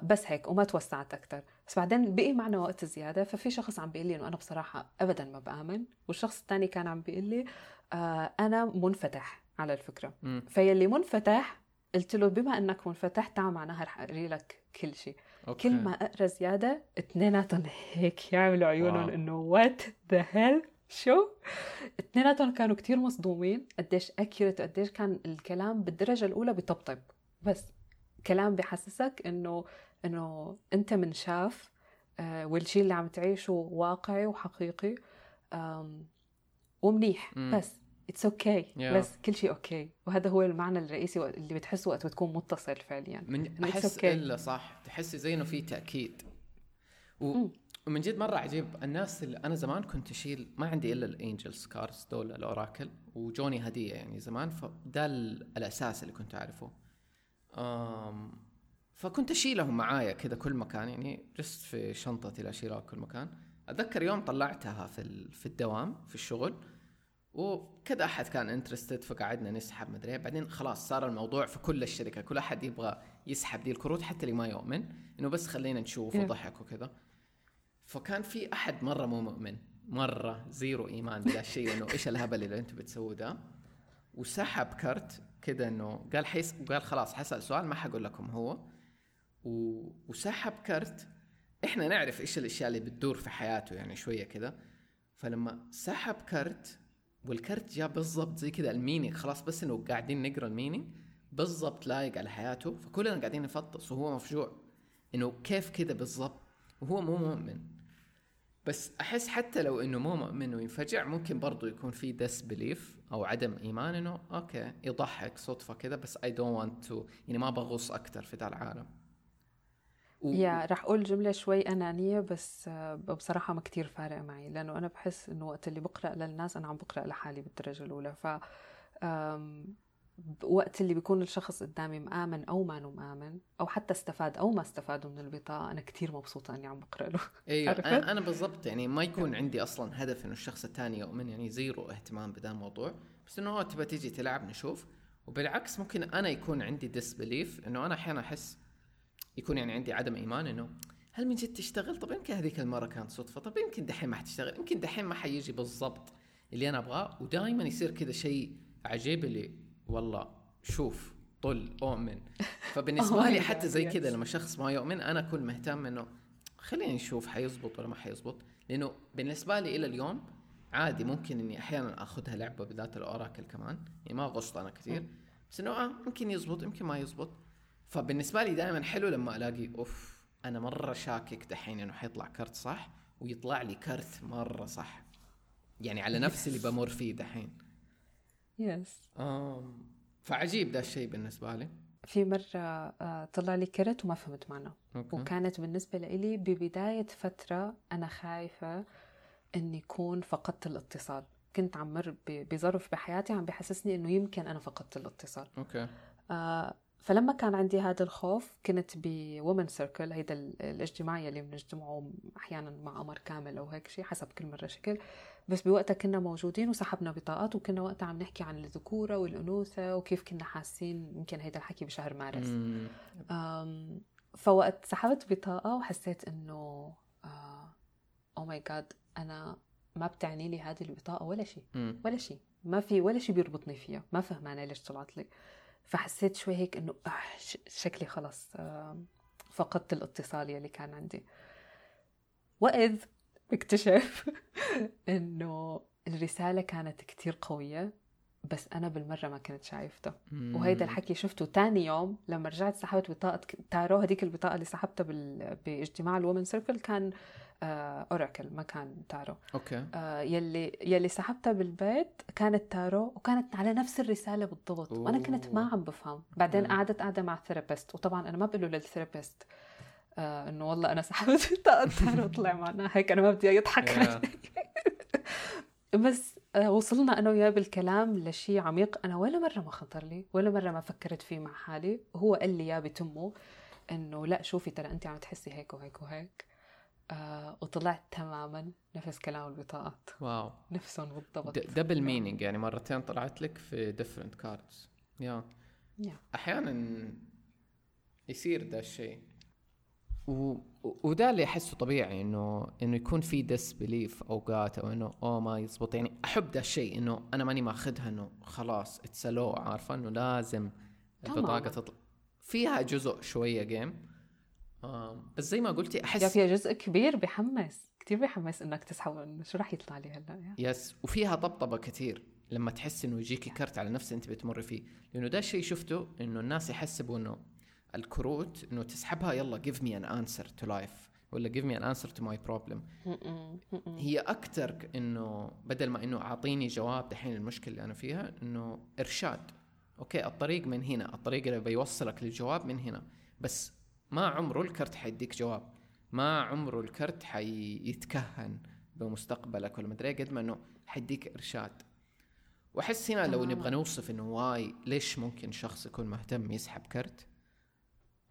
بس هيك وما توسعت أكتر. بس بعدين بقي معنا وقت زيادة، ففي شخص عم بيقول لي إنه أنا بصراحة أبدا ما بآمن، والشخص الثاني كان عم بيقول لي آه أنا منفتح على الفكرة. م. فيلي منفتح قلت له بما أنك منفتح تعال معناها رح أقري لك كل شيء. أوكي. كل ما أقرأ زيادة اتنيناتهم هيك يعملوا عيونهم إنه what the hell شو. اتنيناتهم كانوا كتير مصدومين قديش أكيرت، وقديش كان الكلام بالدرجة الأولى بطبطب، بس كلام بحسسك إنه إنه أنت منشاف، آه والشيء اللي عم تعيشه واقعي وحقيقي، آم ومنيح. مم. بس it's okay. yeah. بس كل شيء okay، وهذا هو المعنى الرئيسي اللي بتحسه وقت بتكون متصل فعليا. من أحس okay. إلا صح، تحسي زي إنه في تأكيد و... ومن جد مرة عجيب. الناس اللي أنا زمان كنت أشيل ما عندي إلا الانجلز كاردز دول الأوراكل، وجوني هدية يعني زمان، فده الأساس اللي كنت أعرفه. أم فكنت أشيلهم معايا كذا كل مكان، يعني جست في شنطتي لأشيلها كل مكان. أتذكر يوم طلعتها في في الدوام في الشغل، وكذا أحد كان انترستد، فقعدنا نسحب مدري. بعدين خلاص صار الموضوع في كل الشركة، كل أحد يبغى يسحب دي الكروت، حتى اللي ما يؤمن إنه بس خلينا نشوف وضحك وكذا. فكان في أحد مرة مو مؤمن، مرة زيرو إيمان بلا شيء، إنه إيش الهبل اللي أنتوا بتسووه ده، وسحب كرت كده إنه قال حيس، قال خلاص حسأل سؤال ما حقول لكم هو، و... وسحب كرت. إحنا نعرف إيش الأشياء اللي بتدور في حياته يعني شوية كده. فلما سحب كرت والكرت جاء بالضبط زي كده الميني، خلاص بس إنه قاعدين نقرأ الميني بالضبط لايق على حياته، فكلنا قاعدين نفطس وهو مفجوع إنه كيف كده بالضبط، وهو مو مؤمن. بس أحس حتى لو إنه مو مؤمن وينفجع، ممكن برضو يكون في ديس بليف أو عدم إيمان، إنه أوكي يضحك صدفة كده، بس I don't want to، يعني ما بغوص أكتر في ذا العالم. و... يا رح أقول جملة شوي أنانية، بس بصراحة ما كتير فارق معي، لأنه أنا بحس إنه وقت اللي بقرأ للناس أنا عم بقرأ لحالي بالدرجة الأولى. ف بوقت اللي بيكون الشخص قدامي مآمن أو ما مآمن أو حتى استفاد أو ما استفادوا من البطاقة، أنا كتير مبسوطة أني عم بقرأ له. أيوة. أنا بالضبط، يعني ما يكون عندي أصلا هدف إنه الشخص الثاني يؤمن، يعني زيرو اهتمام بهذا الموضوع، بس إنه هو تبى تيجي تلعب نشوف. وبالعكس ممكن أنا يكون عندي disbelief، إنه أنا أحيانا أحس يكون يعني عندي عدم إيمان إنه هل من جد تشتغل؟ طب يمكن هذيك المرة كانت صدفة، طب يمكن دحين ما حتشتغل، يمكن دحين ما حيجي بالضبط اللي أنا أبغاه. ودائما يصير كذا شيء عجيب اللي والله شوف طل أؤمن. فبالنسبة لي حتى زي كذا لما شخص ما يؤمن أنا أكون مهتم إنه خليني أشوف حيزبط ولا ما حيزبط، لأنه بالنسبة لي إلى اليوم عادي ممكن إني أحيانا أخذها لعبة، بالذات الأوراكل كمان يعني ما غشت أنا كثير، بس إنه آه ممكن يزبط يمكن ما يزبط. فبالنسبة لي دائما حلو لما ألاقي أوف أنا مرة شاكك دحين إنه حيطلع كارت صح ويطلع لي كارت مرة صح، يعني على نفس اللي بمر فيه دحين. يس أم فعجيب ده الشيء بالنسبة لي. في مرة طلع لي كرت وما فهمت معناه، وكانت بالنسبة لي ببداية فترة أنا خايفة أن يكون فقدت الاتصال، كنت عم مر بظرف بحياتي عم بحسسني أنه يمكن أنا فقدت الاتصال. أوكي. آه فلما كان عندي هذا الخوف كنت بومن سيركل، هيدا الاجتماعية اللي بنجتمعه أحيانا مع أمر كامل أو هيك شيء حسب كل مرة شكل، بس بوقتها كنا موجودين وسحبنا بطاقات، وكنا وقتها عم نحكي عن الذكورة والأنوثة وكيف كنا حاسين، يمكن هيدا الحكي بشهر مارس. فوقت سحبت بطاقة وحسيت إنه أو ماي جاد أنا ما بتعني لي هذه البطاقة ولا شيء ولا شيء، ما في ولا شيء بيربطني فيها، ما فهمانة ليش طلعت لي. فحسيت شوي هيك إنه شكلي خلاص فقدت الاتصال يلي كان عندي. وإذ اكتشف إنه الرسالة كانت كتير قوية، بس أنا بالمرة ما كنت شايفته. وهيدا الحكي شفته تاني يوم لما رجعت سحبت بطاقة تارو، هديك البطاقة اللي سحبتها باجتماع الومن سيركل كان أوراكل ما كان تارو. أوكي. آه يلي يلي سحبتها بالبيت كانت تارو، وكانت على نفس الرسالة بالضبط. أوه. وأنا كنت ما عم بفهم. بعدين قعدت قاعدة مع الثيرابيست، وطبعا أنا ما بقوله للثيرابيست آه إنه والله أنا سحبت بطاقة تارو طلع معنا هيك، أنا ما بدي يضحك علي. بس وصلنا أنا وياه بالكلام لشيء عميق أنا ولا مرة ما خطر لي ولا مرة ما فكرت فيه مع حالي. هو قال لي يا بتمه إنه لا شوفي ترى أنت عم تحسي هيك وهيك وهيك. آه وطلعت تماما نفس كلام البطاقات. واو نفسهم بالضبط. دبل مينينج يعني مرتين طلعت لك في different cards. يا yeah. yeah. أحيانا يصير ده الشيء، و وده اللي أحسه طبيعي إنه إنه يكون في disbelief أوقات، أو إنه أو ما يزبط. يعني أحب ده الشيء إنه أنا ماني ماخدها إنه خلاص اتسلو، عارفة إنه لازم البطاقة تطلع فيها جزء شوية جيم. آه بس زي ما قلتي أحس فيها جزء كبير بحمس كتير، بحمس إنك تسحب إنه شو راح يطلع لي هلا. يس وفيها طبطبة كتير لما تحس إنه يجيكي كارت على نفس أنت بتمر فيه، لأنه ده الشيء شفته إنه الناس يحسبوا إنه الكروت إنه تسحبها يلا give me an answer to life ولا give me an answer to my problem. هي أكتر إنه بدل ما إنه أعطيني جواب دحين المشكلة اللي أنا فيها، إنه إرشاد. أوكي الطريق من هنا، الطريق اللي بيوصلك للجواب من هنا، بس ما عمره الكرت حيديك جواب، ما عمره الكرت حيتكهن بمستقبلك ولا مدري، قد ما إنه حيديك إرشاد. وأحس هنا لو نبغى نوصف إنه واي ليش ممكن شخص يكون مهتم يسحب كرت،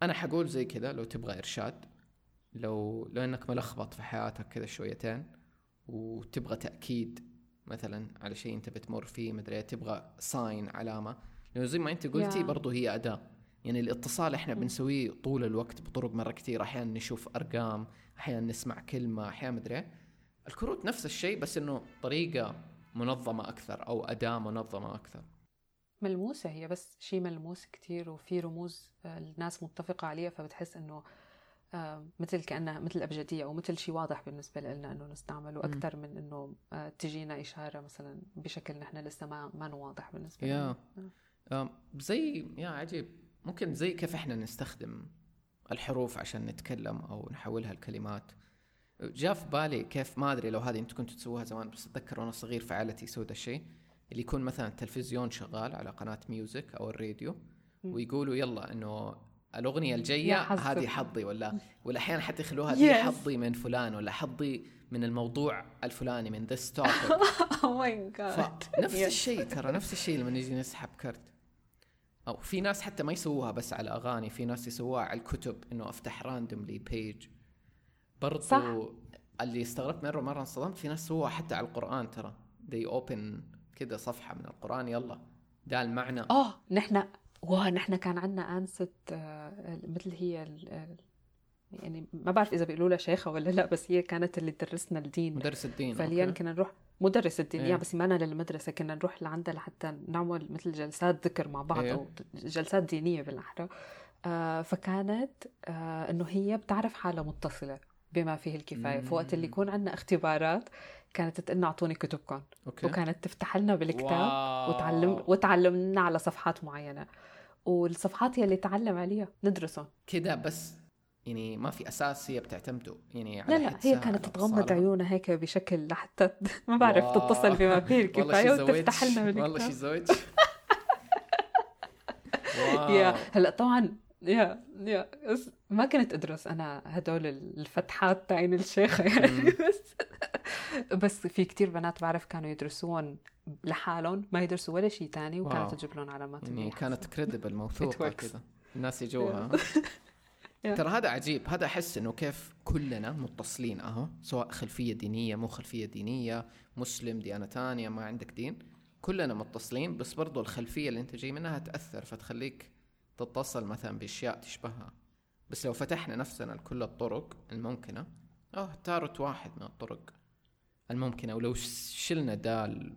أنا حقول زي كذا لو تبغى إرشاد، لو لو إنك ملخبط في حياتك كذا شويتين وتبغى تأكيد مثلا على شيء أنت بتمر فيه مدري، تبغى ساين علامة، لأنه زي ما أنت قلتي برضو هي أداة. يعني الاتصال إحنا بنسويه طول الوقت بطرق مرة كتير، أحيانا نشوف أرقام، أحيانا نسمع كلمة، أحيانا مدري. الكروت نفس الشيء، بس إنه طريقة منظمة أكثر أو أداة منظمة أكثر، ملموسة هي، بس شيء ملموس كتير وفي رموز الناس متفقة عليها، فبتحس إنه مثل كأنها مثل أبجدية أو مثل شيء واضح بالنسبة لنا إنه نستعمله أكثر من إنه تجينا إشارة مثلا بشكل نحن لسه ما ما واضح بالنسبة لنا. yeah. زي يا عجيب ممكن زي كيف إحنا نستخدم الحروف عشان نتكلم أو نحولها لكلمات. جاء في بالي كيف، ما أدري لو هذه أنت كنت تسويها زمان، بس أتذكر وأنا صغير فعالتي سوى الشيء اللي يكون مثلا التلفزيون شغال على قناة ميوزك أو الراديو ويقولوا يلا إنه الأغنية الجاية هذه حظي، ولا والأحيان حتى يخلوها دي حظي من فلان، ولا حظي من الموضوع الفلاني من this topic. oh my god. نفس الشيء ترى، نفس الشيء لما نيجي نسحب كرت. أو في ناس حتى ما يسووها بس على أغاني، في ناس يسووها على الكتب، إنه أفتح راندوملي بيج برضو. صح. اللي استغربت مرة مرة انصدمت، في ناس سووها حتى على القرآن ترى، they open كده صفحة من القرآن، يلا ده المعنى. آه نحنا واه نحنا كان عندنا أنسة آه مثل هي ال ال يعني ما بعرف إذا بيقولوا لها شيخة ولا لا، بس هي كانت اللي تدرسنا الدين، مدرس الدين. فاليان كنا نروح مدرس الدين إيه. يعني بس ما أنا للمدرسة كنا نروح لعندها لحتى نعمل مثل جلسات ذكر مع بعض إيه. أو جلسات دينية بالأحرى. آه فكانت آه إنه هي بتعرف حالة متصلة بما فيه الكفاية، فوقت اللي يكون عندنا اختبارات كانت تقلنا أعطوني كتبكم أوكي. وكانت تفتح لنا بالكتاب وتعلم وتعلمنا على صفحات معينة، والصفحات هي اللي تعلم عليها ندرسهم كده. بس يعني ما في أساس هي بتعتمده يعني على لا لا هي كانت تغمض عيونها هيك بشكل لحتى ما بعرف تتصل بما فيه الكفاية وتفتح لنا بالكتاب. والله شي زوج. يا هلأ طبعا يا يا ما كنت أدرس أنا هدول الفتحات تاعين الشيخة يعني بس بس في كتير بنات بعرف كانوا يدرسون لحالهم، ما يدرسوا ولا شيء تاني، وكانت تجيب لهم علامات يعني كانت كريديبل موثوقة كذا الناس يجوها. ترى هذا عجيب، هذا أحس إنه كيف كلنا متصلين أهو، سواء خلفية دينية مو خلفية دينية، مسلم ديانة تانية ما عندك دين، كلنا متصلين، بس برضو الخلفية اللي أنت جاي منها تأثر فتخليك تتصل مثلا بأشياء تشبهها. بس لو فتحنا نفسنا لكل الطرق الممكنة، اه تاروت واحد من الطرق الممكنة. ولو شلنا دال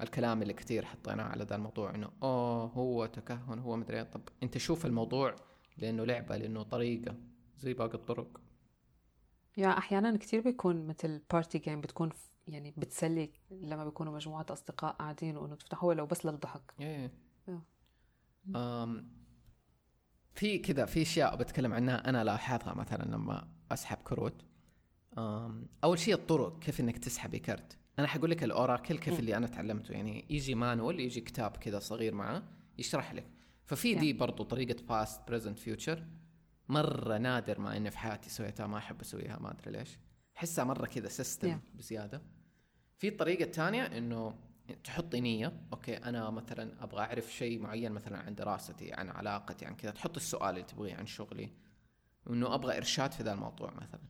الكلام اللي كتير حطيناه على ذا الموضوع انه اه هو تكهن هو مدري، طب انت شوف الموضوع لانه لعبة، لانه طريقة زي باقي الطرق. يا احيانا كتير بيكون مثل بارتي جيم، بتكون يعني بتسلي لما بيكونوا مجموعة اصدقاء قاعدين وانه تفتحوه لو بس للضحك. ايه امم في كذا في اشياء بتكلم عنها انا لاحظها مثلا لما اسحب كروت. اول شيء الطرق كيف انك تسحبي كرت. انا حقول لك الاوراكل كيف اللي انا تعلمته، يعني يجي مانوال يجي كتاب كذا صغير معه يشرح لك. ففي دي برضو طريقه باست بريزنت فيوتشر، مره نادر ما اني في حياتي سويتها، ما احب اسويها ما ادري ليش، احسها مره كذا سيستم بزياده. في الطريقه الثانيه انه تحطي نية، أوكي أنا مثلا أبغى أعرف شيء معين مثلا عن دراستي عن علاقتي عن كذا، تحط السؤال اللي تبغيه عن شغلي، وإنه أبغى إرشاد في ذا الموضوع مثلا،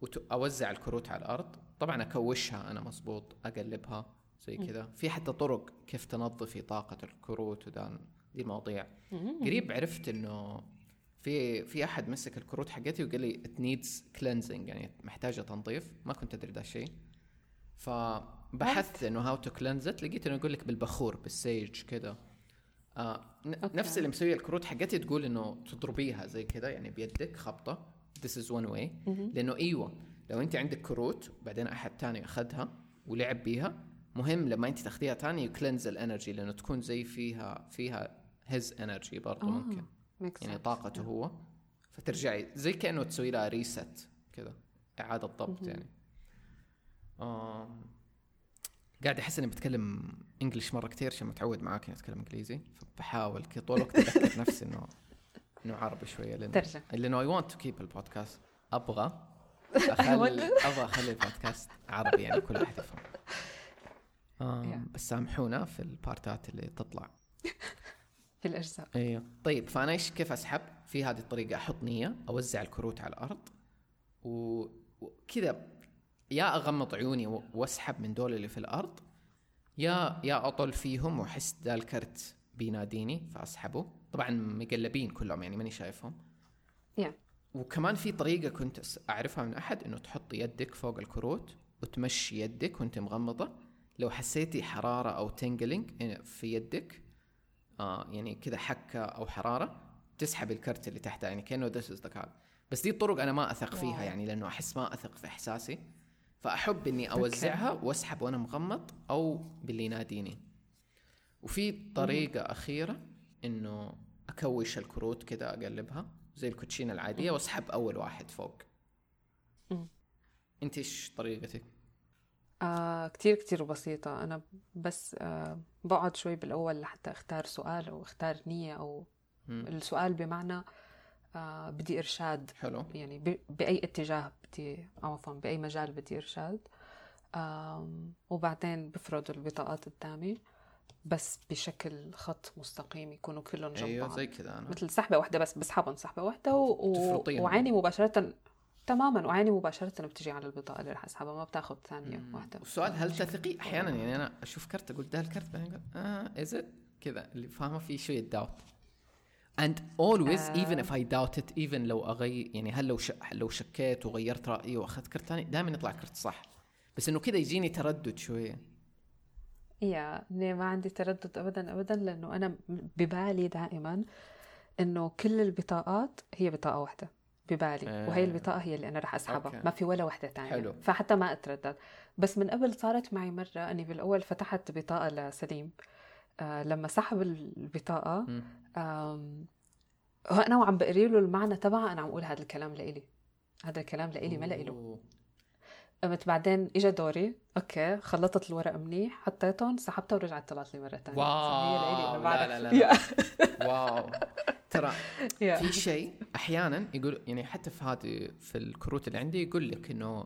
وأوزع الكروت على الأرض طبعا أكوشها أنا مصبوط أقلبها زي كذا. في حتى طرق كيف تنظفي طاقة الكروت وذا دي المواضيع. قريب عرفت إنه في في أحد مسك الكروت حقتي وقال لي it needs cleansing، يعني محتاجة تنظيف، ما كنت أدري ذا الشيء. ف بحثت انه هاو تو كلينز ات، لقيت انه يقول لك بالبخور بالسيج كده. آه نفس اللي مسويه الكروت حقتي تقول انه تضربيها زي كده يعني بيدك خبطه، this is one way. لانه ايوه لو انت عندك كروت بعدين احد تاني اخذها ولعب بيها، مهم لما انت تاخذيها تاني يكلينز الانرجي، لانه تكون زي فيها فيها هز انرجي برضه ممكن يعني طاقته هو، فترجعي زي كانه تسوي لها ريست كده اعاده ضبط يعني. آه قاعد أحس إني بتكلم إنجليش مرة كتير عشان متعود معاك إني أتكلم إنجليزي، فبحاول كي طول وقت أذكر نفسي إنه إنه عربي شوية، لأن لأنه I want to keep البودكاست، أبغى أخلي أبغى أخلي البودكاست عربي يعني كل واحد يفهم. آه بس سامحونا في البارتات اللي تطلع في الأجزاء. إيه طيب، فأنا إيش كيف أسحب في هذه الطريقة؟ أحط نية، أوزع الكروت على الأرض، وكذا يا أغمض عيوني واسحب من دول اللي في الأرض، يا يا أطل فيهم وحس ذا الكرت بيناديني فأسحبه. طبعا مقلبين كلهم يعني ماني شايفهم. yeah. وكمان في طريقة كنت أعرفها من أحد، إنه تحط يدك فوق الكروت وتمشي يدك وانت مغمضة، لو حسيتي حرارة أو تنجلينج في يدك آه يعني كذا حكة أو حرارة، تسحب الكرت اللي تحته يعني كأنه this is the card. بس دي الطرق أنا ما أثق فيها يعني، لأنه أحس ما أثق في إحساسي، فأحب إني أوزعها وأسحب وأنا مغمض أو باللي يناديني. وفي طريقة أخيرة إنه أكوش الكروت كده أقلبها زي الكوتشينة العادية وأسحب أول واحد فوق. أنت إيش طريقتك؟ آه كتير كتير بسيطة. أنا بس آه بقعد شوي بالأول لحتى أختار سؤال أو أختار نية، أو م. السؤال بمعنى آه بدي إرشاد. حلو. يعني ب... بأي اتجاه بدي، عفوا بأي مجال بدي إرشاد. آه وبعدين بفرض البطاقات قدامي، بس بشكل خط مستقيم يكونوا كلهم جنب بعض. ايوه زي كده انا مثل سحبه واحده بس بسحبهم سحبه واحده و... وعيني مباشره تماما وعيني مباشره بتجي على البطاقه اللي رح اسحبها، ما بتاخذ ثانيه واحده. والسؤال هل تثقي احيانا؟ يعني انا اشوف كرت اقول ده الكرت بعدين اقول اه از ات كذا اللي فاهمه فيه شويه داوت and always آه. even if I doubt it even لو اغير يعني هل لو ش... لو شكيت وغيرت رايي واخذت كرت ثاني دائما يطلع كرت صح، بس انه كذا يجيني تردد شويه. يا أنا ما عندي تردد أبداً أبداً، لأنه أنا ببالي دائماً أنه كل البطاقات هي بطاقة واحدة ببالي آه. وهي البطاقة هي اللي أنا رح أسحبها أوكي. ما في ولا واحدة تانية حلو. فحتى ما أتردد. بس من قبل صارت معي مرة أني بالأول فتحت بطاقة لسليم آه لما سحب البطاقة آه أنا وعم بقريله المعنى تبعها أنا عم أقول هذا الكلام لإلي هذا الكلام لإلي ما لإله. قمت بعدين اجى دوري اوكي خلطت الورق منيح حطيتهم سحبتها ورجعت طلعت لي مره ثانيه. واو لا لا لا, لا. واو ترى في شيء احيانا يقول يعني حتى في هذه في الكروت اللي عندي يقول لك انه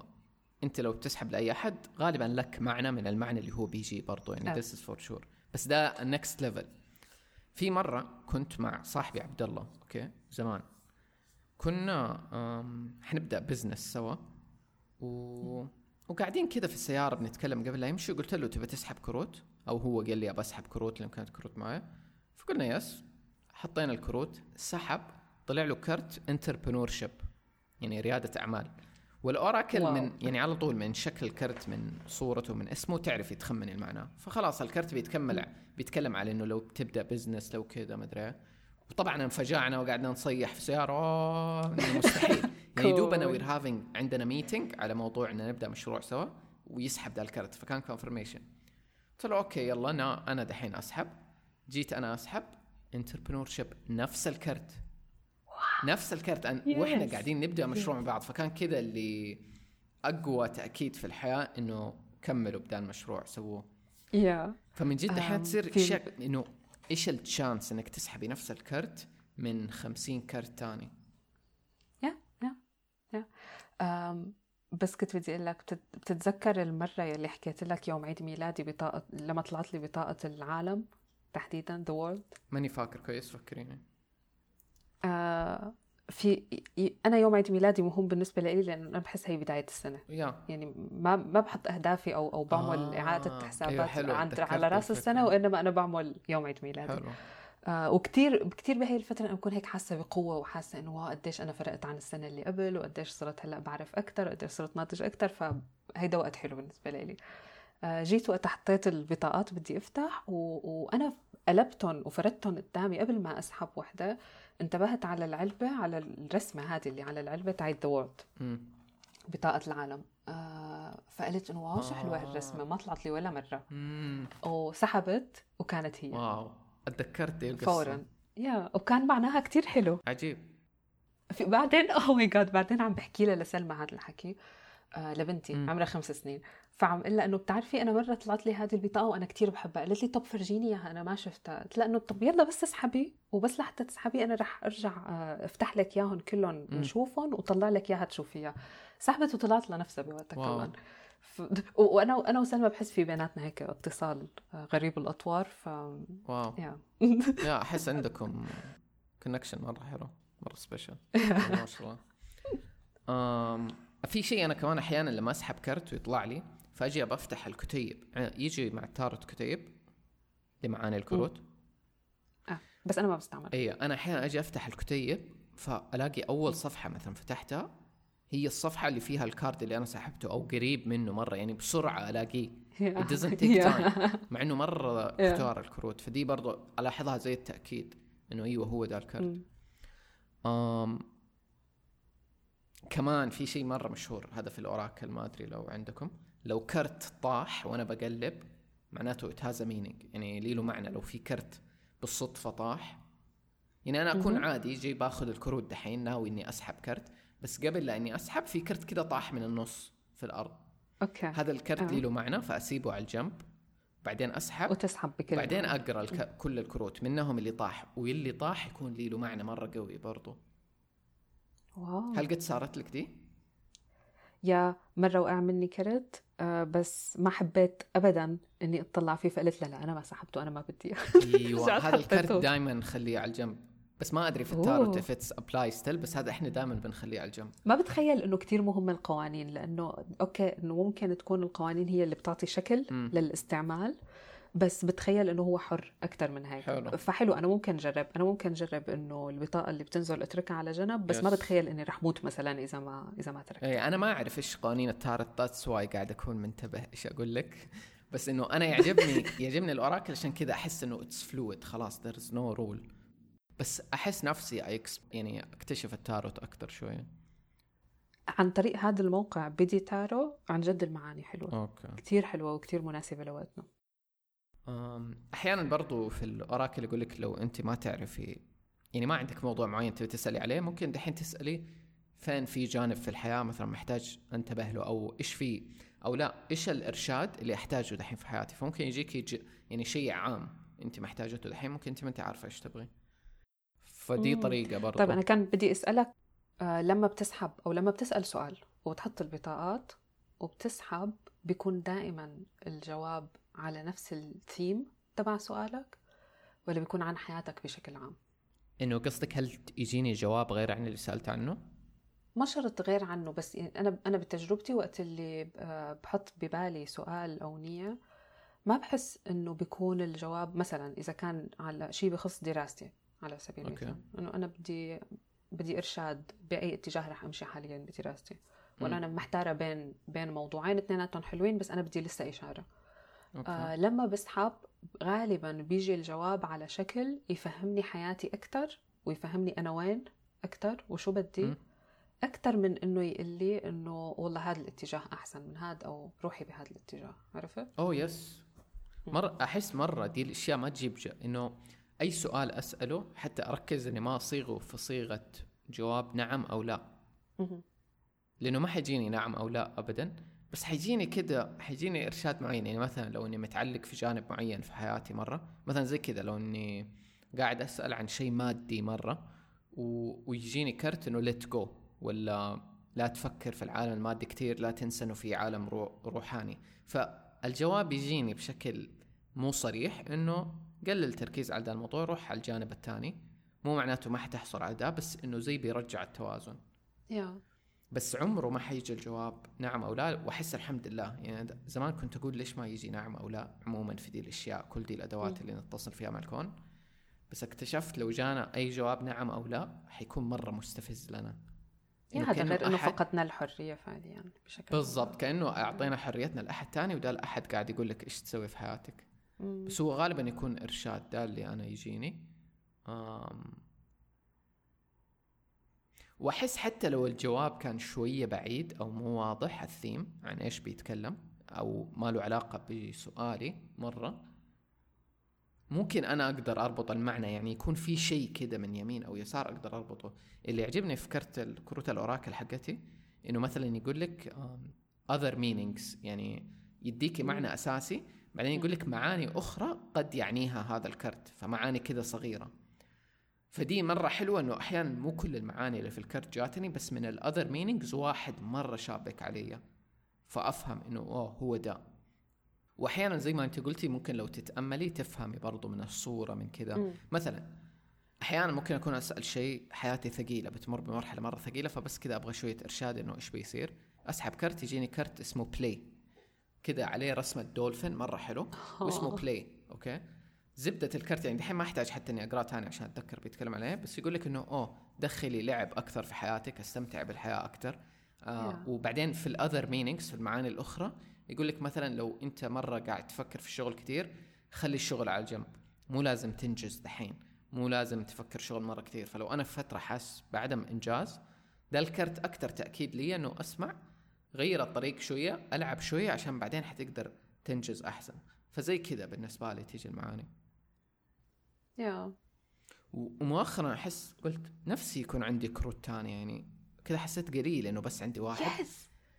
انت لو بتسحب لاي احد غالبا لك معنى من المعنى اللي هو بيجي برضه يعني this is for sure بس ده next level. في مره كنت مع صاحبي عبد الله اوكي زمان كنا حنبدا بزنس سوا و... وقاعدين كذا في السيارة بنتكلم قبل لا يمشي قلت له تبى تسحب كروت أو هو قال لي أبى أسحب كروت لأن كانت كروت معي فقلنا يس حطينا الكروت سحب طلع له كرت انتربرنورشيب يعني ريادة أعمال والأوراكل من يعني على طول من شكل الكرت من صورته من اسمه تعرف يتخمن المعنى فخلاص الكرت بيتكمل بيتكلم على إنه لو تبدأ بزنس لو كذا ما أدري. وطبعا انفجعنا وقعدنا نصيح في السيارة أوه مستحيل يعني دوب أنا وير هافينج عندنا ميتينج على موضوع إن نبدأ مشروع سوا ويسحب ذا الكرت فكان كونفرميشن قلت له أوكي يلا أنا أنا دحين أسحب. جيت أنا أسحب انتربرنورشيب نفس الكرت نفس الكرت أن yes. وإحنا قاعدين نبدأ مشروع مع بعض فكان كذا اللي أقوى تأكيد في الحياة إنه كملوا بدأ المشروع سووه yeah. فمن جد دحين تصير شك إنه إيش التشانس إنك تسحبي نفس الكرت من خمسين كرت تاني. بس كنت بدي أقول لك بتتذكر المرة اللي حكيت لك يوم عيد ميلادي بطاقة لما طلعت لي بطاقة العالم تحديدا the world؟ ماني فاكر كويس فكريني. آه في أنا يوم عيد ميلادي مهم بالنسبة لي لأن أنا بحس هي بداية السنة yeah. يعني ما ما بحط أهدافي أو أو بعمل آه إعادة حسابات أيوة على رأس السنة وإنما أنا بعمل يوم عيد ميلادي حلو. آه وكتير كتير بهاي الفترة أنا بكون هيك حاسة بقوة وحاسة إنه قديش أنا فرقت عن السنة اللي قبل وقديش صرت هلأ بعرف أكتر وقديش صرت ناضج أكتر فهيدا وقت حلو بالنسبة لي. آه جيت وقت حطيت البطاقات بدي أفتح و... وأنا قلبتهم وفردتهم قدامي قبل ما أسحب واحدة انتبهت على العلبة على الرسمة هذه اللي على العلبة تاعت دورت بطاقة العالم آه فقلت إنه واو شو حلوة هالرسمة ما طلعت لي ولا مرة مم. وسحبت وكانت هي واو. اتذكرت القصة فورا يا وكان معناها كتير حلو عجيب. بعدين اوه ماي جاد بعدين عم بحكي لها لسلمى هذا الحكي آه لبنتي م. عمرها خمس سنين فعم قلها انه بتعرفي انا مره طلعت لي هذه البطاقه وانا كتير بحبها قالت لي طب فرجيني اياها انا ما شفتها قلت لها انه طب يلا بس اسحبي وبس لحتى تسحبي انا رح ارجع آه افتح لك اياهم كلهم نشوفهم وطلع لك اياها تشوفيها. سحبت وطلعت لنفسها بوقتها كمان ف... وانا انا وسلمى بحس في بيناتنا هيك اتصال غريب الاطوار ف واو يا احس عندكم كونكشن مره حلو مره سبيشال ما شاء الله. امم في شيء انا كمان احيانا لما اسحب كرت ويطلع لي فاجي بفتح الكتيب يجي مع التاروت كتيب اللي معانا الكروت اه بس انا ما بستعمل اي انا احيانا اجي افتح الكتيب فالاقي اول صفحه مثلا فتحتها هي الصفحة اللي فيها الكارد اللي أنا سحبته أو قريب منه مرة يعني بسرعة ألاقيه yeah. it doesn't take time yeah. مع أنه مرة اختار yeah. الكروت فدي برضو ألاحظها زي التأكيد أنه أيوه هو ده الكارد mm. أم كمان في شيء مرة مشهور هذا في الأوراكل ما أدري لو عندكم لو كرت طاح وأنا بقلب معناته it has a meaning يعني ليه له معنى. لو في كرت بالصدفة طاح يعني أنا أكون mm-hmm. عادي جاي باخد الكروت دحين ناوي أني أسحب كرت بس قبل لأني أسحب في كرت كده طاح من النص في الأرض أوكي. هذا الكرت أوه. لي له معنى فأسيبه على الجنب بعدين أسحب وتسحب بكل بعدين أقرأ الك... كل الكروت منهم اللي طاح واللي طاح يكون لي له معنى مرة قوي برضو. واو. هل قد صارت لك دي؟ يا مرة وقع مني كرت بس ما حبيت ابدا اني اطلع فيه، فقلت لا لا انا ما سحبته، انا ما بدي. ايوه هذا الكرت دائما خليه على الجنب، بس ما ادري في التاروت اف اتس ابلاي ستيل، بس هذا احنا دائما بنخليه على الجنب. ما بتخيل انه كتير مهم القوانين، لانه اوكي انه ممكن تكون القوانين هي اللي بتعطي شكل م. للاستعمال، بس بتخيل انه هو حر اكثر من هيك. حلو. فحلو انا ممكن اجرب، انا ممكن اجرب انه البطاقه اللي بتنزل اتركها على جنب، بس يس. ما بتخيل اني رح موت مثلا اذا ما اذا ما تركت. اي انا ما اعرف ايش قوانين التاروت، سواء قاعد اكون منتبه ايش اقول لك، بس انه انا يعجبني يعجبني الاوراكل، عشان كذا احس انه اتس فلويد، خلاص there is no rule. بس احس نفسي يعني اكتشف التاروت اكثر شويه عن طريق هذا الموقع بدي تارو. عن جد المعاني حلوه. أوكي. كتير حلوه وكتير مناسبه لوقتنا. احيانا برضو في الاوراكل يقول لك لو انت ما تعرفي يعني ما عندك موضوع معين تبي تسالي عليه، ممكن دحين تسالي فين في جانب في الحياه مثلا محتاج انتبه له، او ايش في، او لا ايش الارشاد اللي احتاجه دحين في حياتي. فممكن يجيك يجي يعني شيء عام انت محتاجته دحين، ممكن انت ما انت عارفه ايش تبغي، فدي طريقه برضو. طيب انا كان بدي اسالك آه لما بتسحب او لما بتسال سؤال وتحط البطاقات وبتسحب، بيكون دائما الجواب على نفس الثيم تبع سؤالك، ولا بيكون عن حياتك بشكل عام؟ إنه قصدك هل يجيني جواب غير عن اللي سألت عنه؟ ما شرط غير عنه، بس أنا أنا بتجربتي وقت اللي بحط ببالي سؤال أو نية ما بحس إنه بيكون الجواب، مثلا إذا كان على شيء بخص دراستي على سبيل المثال، إنه أنا بدي بدي إرشاد بأي اتجاه رح أمشي حاليا بدراستي، ولا أنا محتارة بين بين موضوعين اثنيناتهم حلوين بس أنا بدي لسه إشارة. آه لما بسحب غالباً بيجي الجواب على شكل يفهمني حياتي أكتر، ويفهمني أنا وين أكتر وشو بدي م. أكتر من إنه يقلي إنه والله هذا الاتجاه أحسن من هذا، أو روحي بهذا الاتجاه. عرفت؟ أو يس مرة أحس مرة دي الأشياء ما تجيب جا، إنه أي سؤال أسأله حتى أركز إني ما أصيغه في صيغة جواب نعم أو لا، م- لأنه ما حيجيني نعم أو لا أبداً، بس حيجيني كده حيجيني إرشاد معين. يعني مثلا لو إني متعلق في جانب معين في حياتي مرة، مثلا زي كده لو إني قاعد أسأل عن شيء مادي مرة و... ويجيني كرت إنه let go، ولا لا تفكر في العالم المادي كتير، لا تنسى إنه في عالم رو... روحاني. فالجواب يجيني بشكل مو صريح إنه قلل التركيز على ده الموضوع، روح على الجانب الثاني. مو معناته ما حتحصل على ده، بس إنه زي بيرجع التوازن. yeah. بس عمره ما حيجي الجواب نعم أو لا، وأحس الحمد لله. يعني زمان كنت أقول ليش ما يجي نعم أو لا عموما في دي الأشياء، كل دي الأدوات اللي نتصل فيها مع الكون، بس اكتشفت لو جانا أي جواب نعم أو لا حيكون مرة مستفز لنا. يعني هذا غير أنه فقدنا الحرية فعليا يعني بشكل بالضبط، كأنه أعطينا حريتنا لأحد تاني، وده الأحد قاعد يقول لك إيش تسوي في حياتك. مم. بس هو غالبا يكون إرشاد، ده اللي أنا يجيني. آم وأحس حتى لو الجواب كان شوية بعيد أو مو واضح الثيم عن إيش بيتكلم، أو ما له علاقة بسؤالي مرة، ممكن أنا أقدر أربط المعنى. يعني يكون في شيء كده من يمين أو يسار أقدر أربطه. اللي يعجبني في كرت كروت الأوراكل حقتي إنه مثلا يقول لك other meanings، يعني يديكي معنى أساسي بعدين يقول لك معاني أخرى قد يعنيها هذا الكرت، فمعاني كده صغيرة. فدي مرة حلوة إنه أحيانًا مو كل المعاني اللي في الكرت جاتني، بس من الأذر meanings واحد مرة شابك عليا، فأفهم إنه أوه هو ده. وأحيانًا زي ما أنت قلتي ممكن لو تتأملي تفهمي برضو من الصورة من كذا. مثلًا أحيانًا ممكن أكون أسأل شيء حياتي ثقيلة، بتمر بمرحلة مرة ثقيلة، فبس كذا أبغى شوية إرشاد إنه إيش بيصير. أسحب كرت يجيني كرت اسمه بلاي، كذا عليه رسمة دولفين مرة حلو واسمه بلاي. أوكي زبدة الكرت يعني دحين ما أحتاج حتى إني أقرأ تاني عشان أتذكر بيتكلم عليه، بس يقول لك إنه أوه دخلي لعب أكثر في حياتك، استمتع بالحياة أكثر. آه yeah. وبعدين في الأذر meanings في المعاني الأخرى يقول لك مثلا لو أنت مرة قاعد تفكر في الشغل كتير، خلي الشغل على الجنب، مو لازم تنجز دحين، مو لازم تفكر شغل مرة كتير. فلو أنا في فترة حاس بعدم إنجاز، ده الكرت أكثر تأكيد لي إنه أسمع، غير الطريق شوية، ألعب شوية، عشان بعدين حتقدر تنجز أحسن. فزي كذا بالنسبة لي تيجي المعاني. يا ومؤخرا أحس قلت نفسي يكون عندي كروت تانية، يعني كذا حسيت قليل إنه بس عندي واحد. yes.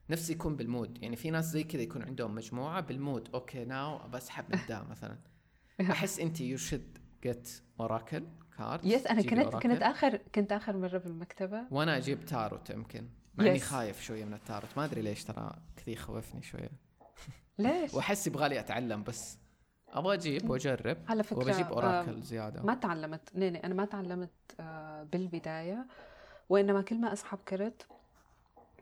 نفسي يكون بالمود. يعني في ناس زي كذا يكون عندهم مجموعة بالمود، أوكي ناو بسحب من ده مثلا. أحس أنت you should get oracle cards. يس yes, أنا كنت Oracle. كنت آخر كنت آخر مرة بالمكتبة وأنا أجيب تاروت، يمكن معني yes. خايف شوية من التاروت، ما أدري ليش، ترى كذي خوفني شوية. ليش؟ وأحس بغالي أتعلم بس أبغى أجيب وأجرب. على فكرة وبجيب أوراكل زيادة ما تعلمت نيني أنا ما تعلمت بالبداية، وإنما كل ما أسحب كرت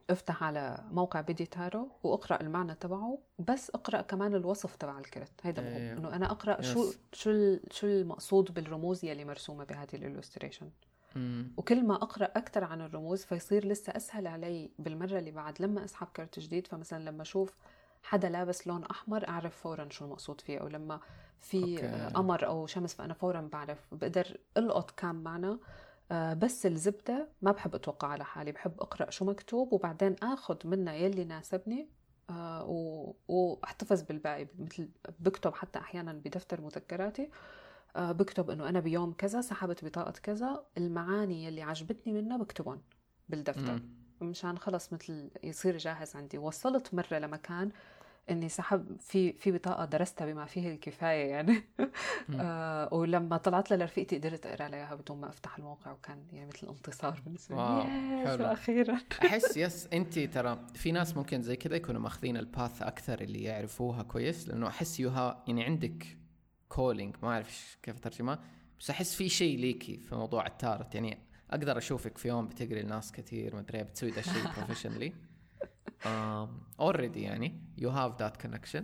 افتح على موقع بدي تارو واقرأ المعنى تبعه، بس اقرأ كمان الوصف تبع الكرت. هيدا مهم انه انا اقرأ شو شو شو المقصود بالرموز يلي مرسومة بهذه الالوستريشن، وكل ما اقرأ اكتر عن الرموز فيصير لسه اسهل علي بالمرة اللي بعد لما اسحب كرت جديد. فمثلا لما اشوف حدا لابس لون احمر اعرف فورا شو المقصود فيه، او لما في قمر او شمس فانا فورا بعرف بقدر القط كام معنى. بس الزبدة ما بحب أتوقع على حالي، بحب أقرأ شو مكتوب وبعدين أخذ منه يلي ناسبني وأحتفظ بالباقي. مثل بكتب حتى أحيانا بدفتر مذكراتي، بكتب أنه أنا بيوم كذا سحبت بطاقة كذا، المعاني يلي عجبتني منها بكتبهم بالدفتر مشان خلص مثل يصير جاهز عندي. وصلت مرة لمكان اني سحب في في بطاقه درستها بما فيه الكفايه يعني آه ولما طلعت لرفيقتي قدرت اقرا عليها بدون ما افتح الموقع، وكان يعني مثل انتصار بالنسبه لي اخيرا. احس يس انت ترى في ناس ممكن زي كذا يكونوا ماخذين الباث اكثر اللي يعرفوها كويس، لانه احس يوها يعني عندك كولينج، ما اعرف كيف ترجمه، بس احس في شيء ليكي في موضوع التارت. يعني اقدر اشوفك في يوم بتقري الناس كثير ما ادري بتسوي ذا الشيء بروفيشنلي Um, already يعني you have that connection.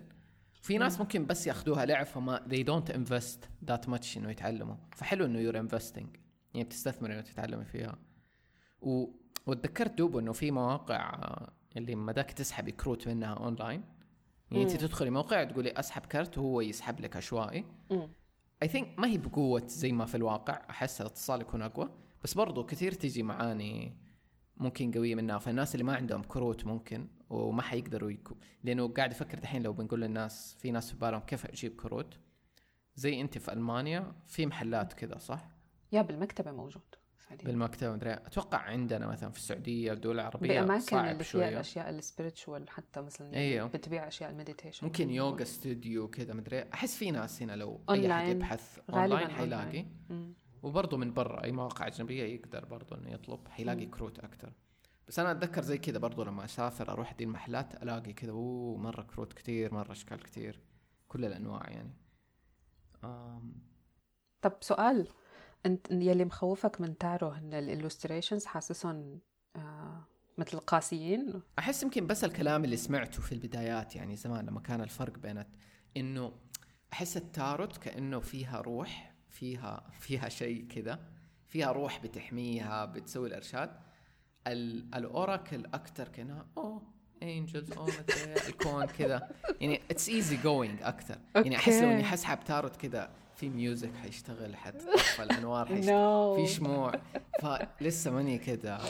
في ناس ممكن بس يأخذوها لعب فما they don't invest that much إنه يتعلموا، فحلو إنه you're investing يعني بتستثمر إنه تتعلمي فيها. و... وتذكرت دوبه إنه في مواقع اللي مداك تسحب كروت منها أونلاين، يعني أنت تدخلي موقع تقولي أسحب كرت وهو يسحب لك عشوائي. I think ما هي بقوة زي ما في الواقع، أحس الاتصال يكون أقوى، بس برضو كثير تيجي معاني ممكن قوية منها. فالناس اللي ما عندهم كروت ممكن وما حيقدروا يكو، لأنه قاعد أفكر دحين لو بنقول للناس، في ناس في بالهم كيف أجيب كروت. زي أنت في ألمانيا في محلات كذا صح؟ يا بالمكتبة موجود سعودية. بالمكتبة أدري أتوقع عندنا مثلا في السعودية والدول العربية صعب شوية. الأشياء السبيريتشوال حتى مثلا يعني بتبيع أشياء الميديتيشن، ممكن يوغا ستوديو كذا مدري. أحس في ناس هنا لو أي أحد يبحث أونلاين حيلاقي، وبرضه من برا أي مواقع أجنبية يقدر برضه إنه يطلب حيلاقي كروت أكتر. بس أنا أتذكر زي كده برضه لما أسافر أروح دي المحلات ألاقي كده أوه مرة كروت كتير، مرة أشكال كتير، كل الأنواع يعني. أم... طب سؤال، أنت يلي مخوفك من تارو هن الإلوستريشنز، حاسسهم آه مثل قاسيين؟ أحس يمكن بس الكلام اللي سمعته في البدايات يعني زمان لما كان الفرق بينت، إنه أحس التاروت كأنه فيها روح، فيها فيها شيء كذا، فيها روح بتحميها بتسوي الارشاد. الاوراكل اكثر كانها اوه انجلز اوه الكون كذا يعني اتس ايزي جوينج اكثر. يعني احس لو اني حسحب تاروت كذا في ميوزك حيشتغل، حتطفى الانوار، حيشتغل في شموع، فلسه ماني كذا.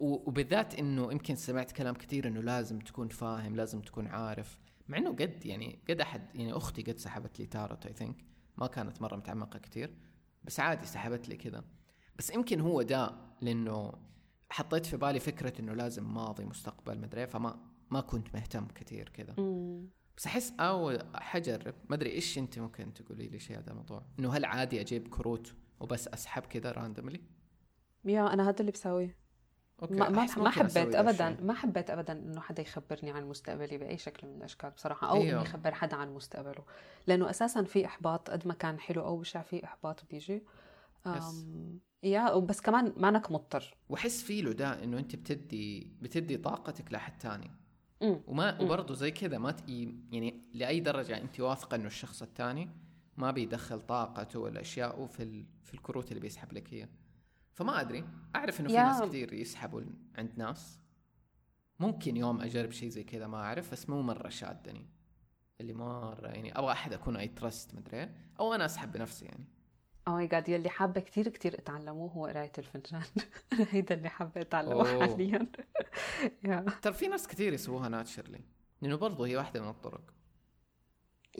وبالذات انه يمكن سمعت كلام كثير انه لازم تكون فاهم، لازم تكون عارف، مع انه قد يعني قد احد يعني اختي قد سحبت لي تاروت اي ثينك، ما كانت مرة متعمقة كتير بس عادي سحبت لي كذا. بس يمكن هو ده لأنه حطيت في بالي فكرة إنه لازم ماضي مستقبل مدري، فما ما كنت مهتم كتير كذا. بس أحس أو حجرب مدري إيش. أنت ممكن تقولي لي شيء هذا الموضوع إنه هل عادي أجيب كروت وبس أسحب كذا راندملي؟ يا أنا هذا اللي بسويه. ما ما حبيت ابدا ما حبيت ابدا انه حدا يخبرني عن مستقبلي باي شكل من الاشكال بصراحه، او أيوه. يخبر حدا عن مستقبله، لانه اساسا في احباط قد ما كان حلو او بشع، في احباط بيجي يا بس كمان معناك مضطر. وحس فيه له ده انه انت بتدي بتدي طاقتك لحد تاني، وما وبرضه زي كذا ما تقي يعني لاي درجه انت واثقه انه الشخص الثاني ما بيدخل طاقته ولا اشياءه في في الكروت اللي بيسحب لك هي. فما أدري، أعرف إنه في ناس كتير يسحبوا عند ناس، ممكن يوم أجرب شيء زي كذا ما أعرف، بس مو مرة شادني اللي مرة يعني أبغى أحد أكون أي ترست مدري، أو أنا أسحب بنفسي يعني. أو ماي جاد، يلي حابة كتير كتير أتعلموه هو قراية الفنجان هيدا اللي حابة أتعلمه حاليا ترى في ناس كتير يسووها ناتشرلي، لأنه برضو هي واحدة من الطرق.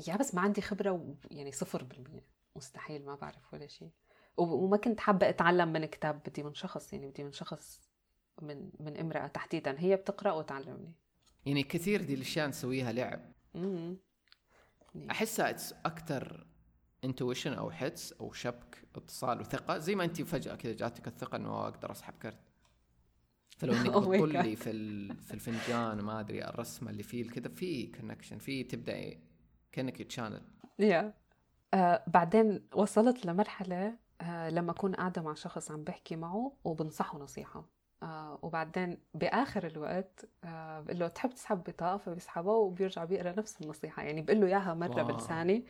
يا بس ما عندي خبرة و... يعني صفر بالمية، مستحيل، ما بعرف ولا شيء، وما كنت حابة أتعلم من كتاب، بدي من شخص يعني بدي من شخص من من امرأة تحديدا هي بتقرأ وتعلمني. يعني كثير دي الأشياء نسويها لعب. امم أحسها أكتر انتويشن أو حدس أو شبك اتصال وثقة، زي ما أنتي فجأة كذا جاتك الثقة إنه أقدر أسحب كرت. فلو انك بتطلي في في الفنجان ما ادري الرسمه اللي فيه كده في كونكشن، في تبداي كانك تشانل. يا آه بعدين وصلت لمرحله آه لما اكون قاعده مع شخص عم بحكي معه وبنصحه نصيحه آه وبعدين باخر الوقت آه بقول له تحب تسحب بطاقه، فبيسحبها وبيرجع بيقرا نفس النصيحه، يعني بقول له اياها مره بلساني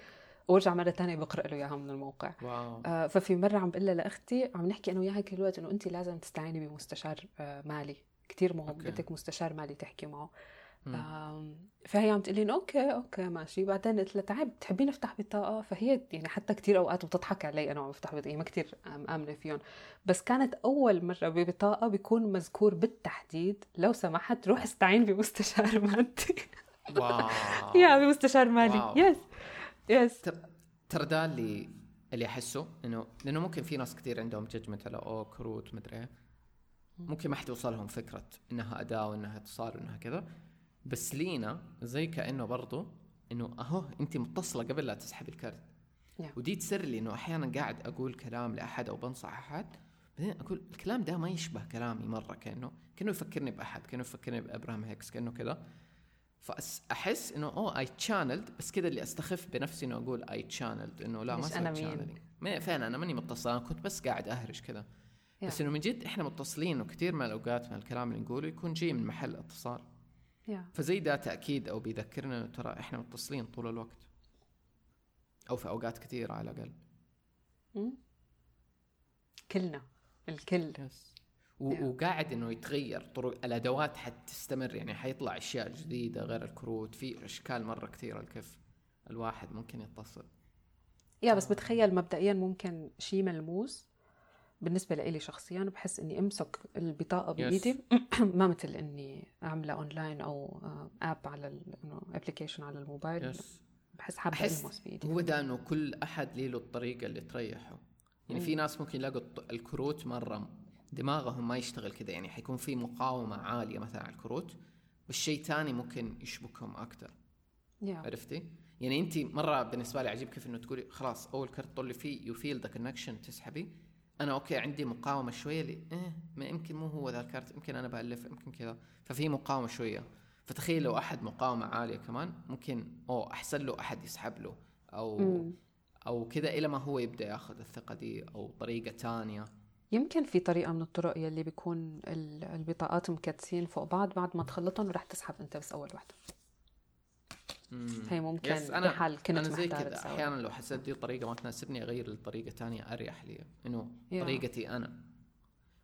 وارجع مره ثانيه بقرا له اياها من الموقع. آه ففي مره عم بقول لها لاختي عم نحكي انه اياها كل الوقت انه انت لازم تستعيني بمستشار آه مالي كتير مهم، بدك مستشار مالي تحكي معه. آه فهي عم تقولين اوكي اوكي ماشي. بعدين قلت لها تعب تحبي نفتح بطاقه، فهي يعني حتى كتير اوقات بتضحك علي انا عم بفتح بطاقه ما كتير امنه فيهم، بس كانت اول مره ببطاقه بيكون مذكور بالتحديد لو سمحت روح استعين بمستشار مادي. واو يا بمستشار مالي يس يس. ترى ده اللي اللي احسه انه لانه ممكن في ناس كتير عندهم ججمنت على او كروت مدري، ممكن ما حد يوصلهم فكره انها اداه وانها اتصال وانها كذا، بس لينا زي كانه برضو انه اهو انت متصله قبل لا تسحب الكارت. ودي تسر لي انه احيانا قاعد اقول كلام لاحد او بنصح احد، بعدين اقول الكلام ده ما يشبه كلامي مره، كانه كانه يفكرني باحد، كانه يفكرني بابراهام هيكس، كانه كذا. فأحس إنه أوه I channeled، بس كده اللي أستخف بنفسي إنه أقول I channeled إنه لا ما أنا channeling ما فعلا أنا ماني متصل، أنا كنت بس قاعد أهرش كده yeah. بس إنه من جد إحنا متصلين، وكتير من الأوقات من الكلام اللي نقوله يكون جاي من محل اتصال yeah. فزي ده تأكيد أو بيذكرنا إنه ترى إحنا متصلين طول الوقت أو في أوقات كتير على الأقل mm. كلنا الكل yes. وقاعد انه يتغير طرق الادوات حتى تستمر، يعني حيطلع اشياء جديده غير الكروت، في اشكال مره كثيره الكيف الواحد ممكن يتصل يا. بس بتخيل مبدئيا ممكن شيء ملموس بالنسبه لي شخصيا، بحس اني امسك البطاقه بايدي ما مثل اني اعملها اونلاين او اب على الابلكيشن على الموبايل yes. بحس حابه المس بايدي. هو ده انه كل احد له الطريقه اللي تريحه، يعني م. في ناس ممكن يلاقوا الكروت مره دماغهم ما يشتغل كده، يعني حيكون في مقاومة عالية مثلا على الكروت، والشيء تاني ممكن يشبكهم أكتر yeah. عرفتي؟ يعني أنت مرة بالنسبة لي عجيب كيف أنه تقولي خلاص أول كرت طلي فيه you feel the connection تسحبي، أنا أوكي عندي مقاومة شوية لي إيه ما يمكن مو هو ذا الكرت، يمكن أنا بألف، يمكن كذا، ففي مقاومة شوية. فتخيل لو أحد مقاومة عالية كمان ممكن أو أحسن له أحد يسحب له أو mm. أو كذا، إلى ما هو يبدأ يأخذ الثقة دي أو طريقة تانية. يمكن في طريقة من الطرق يلي بيكون البطاقات مكتسين فوق بعض، بعد ما تخلطهم رح تسحب انت بس أول واحدة. هي ممكن في حال كنت محتارة زي كده أحيانا لو حسيت دي طريقة ما تناسبني أغير لطريقة تانية أريح لي، إنه طريقتي أنا